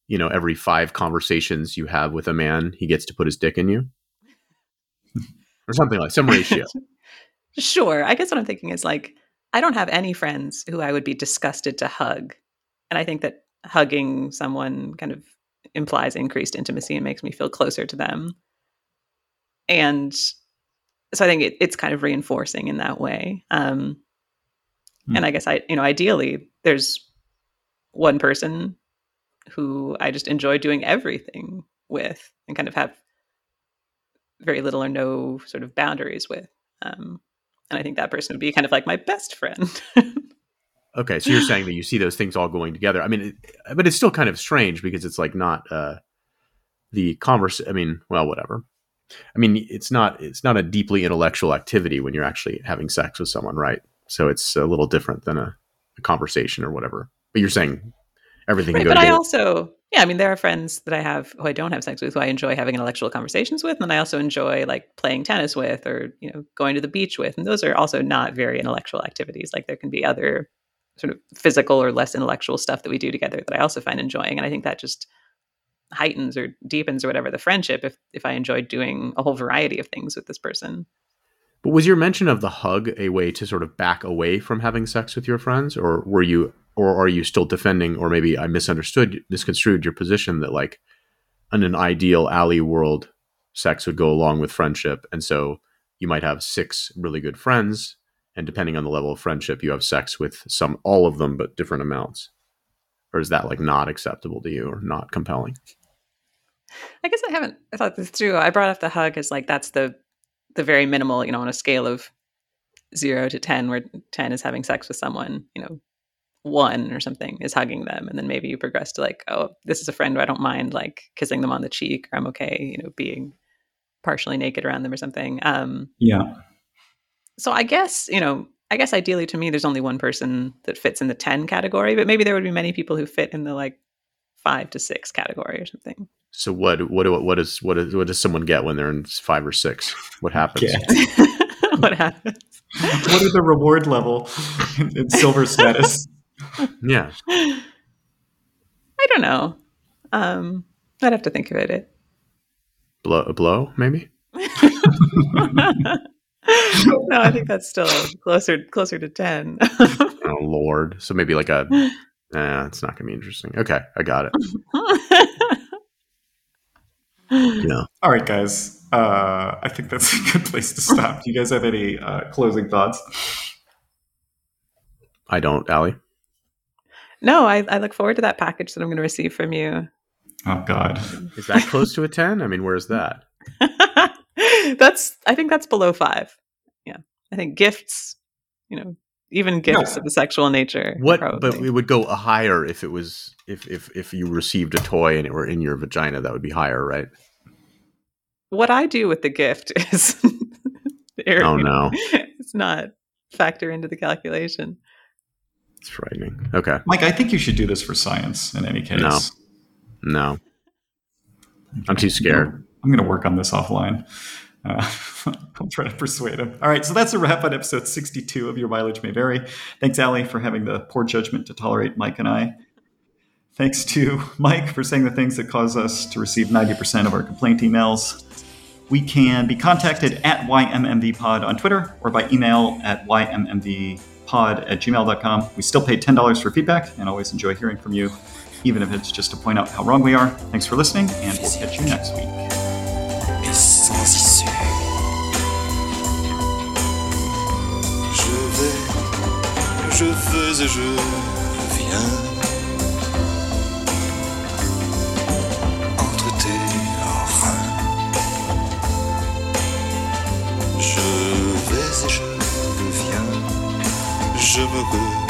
you know, every 5 conversations you have with a man, he gets to put his dick in you, or something like some ratio. Sure. I guess what I'm thinking is, like, I don't have any friends who I would be disgusted to hug. And I think that hugging someone kind of implies increased intimacy and makes me feel closer to them. And so I think it's kind of reinforcing in that way. And I guess ideally there's one person who I just enjoy doing everything with and kind of have very little or no sort of boundaries with. And I think that person would be kind of like my best friend. Okay. So you're saying that you see those things all going together. I mean, but it's still kind of strange because it's like not the commerce. I mean, well, whatever. I mean, it's not a deeply intellectual activity when you're actually having sex with someone, right? So it's a little different than a conversation or whatever. But you're saying everything can go together. But I also, there are friends that I have who I don't have sex with, who I enjoy having intellectual conversations with. And then I also enjoy like playing tennis with, or, you know, going to the beach with. And those are also not very intellectual activities. Like there can be other sort of physical or less intellectual stuff that we do together that I also find enjoying. And I think that just heightens or deepens or whatever the friendship if I enjoyed doing a whole variety of things with this person. But was your mention of the hug a way to sort of back away from having sex with your friends, or are you still defending, or maybe I misconstrued your position that like in an ideal Ally world, sex would go along with friendship, and so you might have 6 really good friends, and depending on the level of friendship, you have sex with all of them, but different amounts? Or is that like not acceptable to you or not compelling? I guess I haven't thought this through. I brought up the hug as like that's the very minimal, you know, on a scale of 0 to 10, where 10 is having sex with someone, you know, 1 or something is hugging them. And then maybe you progress to like, oh, this is a friend who I don't mind like kissing them on the cheek, or I'm okay, you know, being partially naked around them or something. Yeah. So I guess ideally to me, there's only one person that fits in the 10 category, but maybe there would be many people who fit in the like 5 to 6 category or something. So what does someone get when they're in 5 or 6? What happens? Yeah. What is the reward level in silver status? Yeah. I don't know. I'd have to think about it. A blow, maybe? No, I think that's still closer to 10. Oh Lord! So maybe like it's not gonna be interesting. Okay, I got it. Yeah. All right, guys. I think that's a good place to stop. Do you guys have any closing thoughts? I don't, Ally. No, I look forward to that package that I'm going to receive from you. Oh God, is that close to a 10? I mean, where is that? I think that's below 5. Yeah. I think gifts, you know, even gifts of a sexual nature. But it would go higher if it was, if you received a toy and it were in your vagina, that would be higher, right? What I do with the gift is, it's not factor into the calculation. It's frightening. Okay. Mike, I think you should do this for science in any case. No. I'm too scared. No. I'm going to work on this offline. I'll try to persuade him. All right. So that's a wrap on episode 62 of Your Mileage May Vary. Thanks, Ally, for having the poor judgment to tolerate Mike and I. Thanks to Mike for saying the things that cause us to receive 90% of our complaint emails. We can be contacted at YMMVpod on Twitter or by email at YMMV YMMVpod@gmail.com. We still pay $10 for feedback and always enjoy hearing from you, even if it's just to point out how wrong we are. Thanks for listening, and we'll catch you next week. Je veux et je viens entre tes reins. Je vais et je viens, je me veux.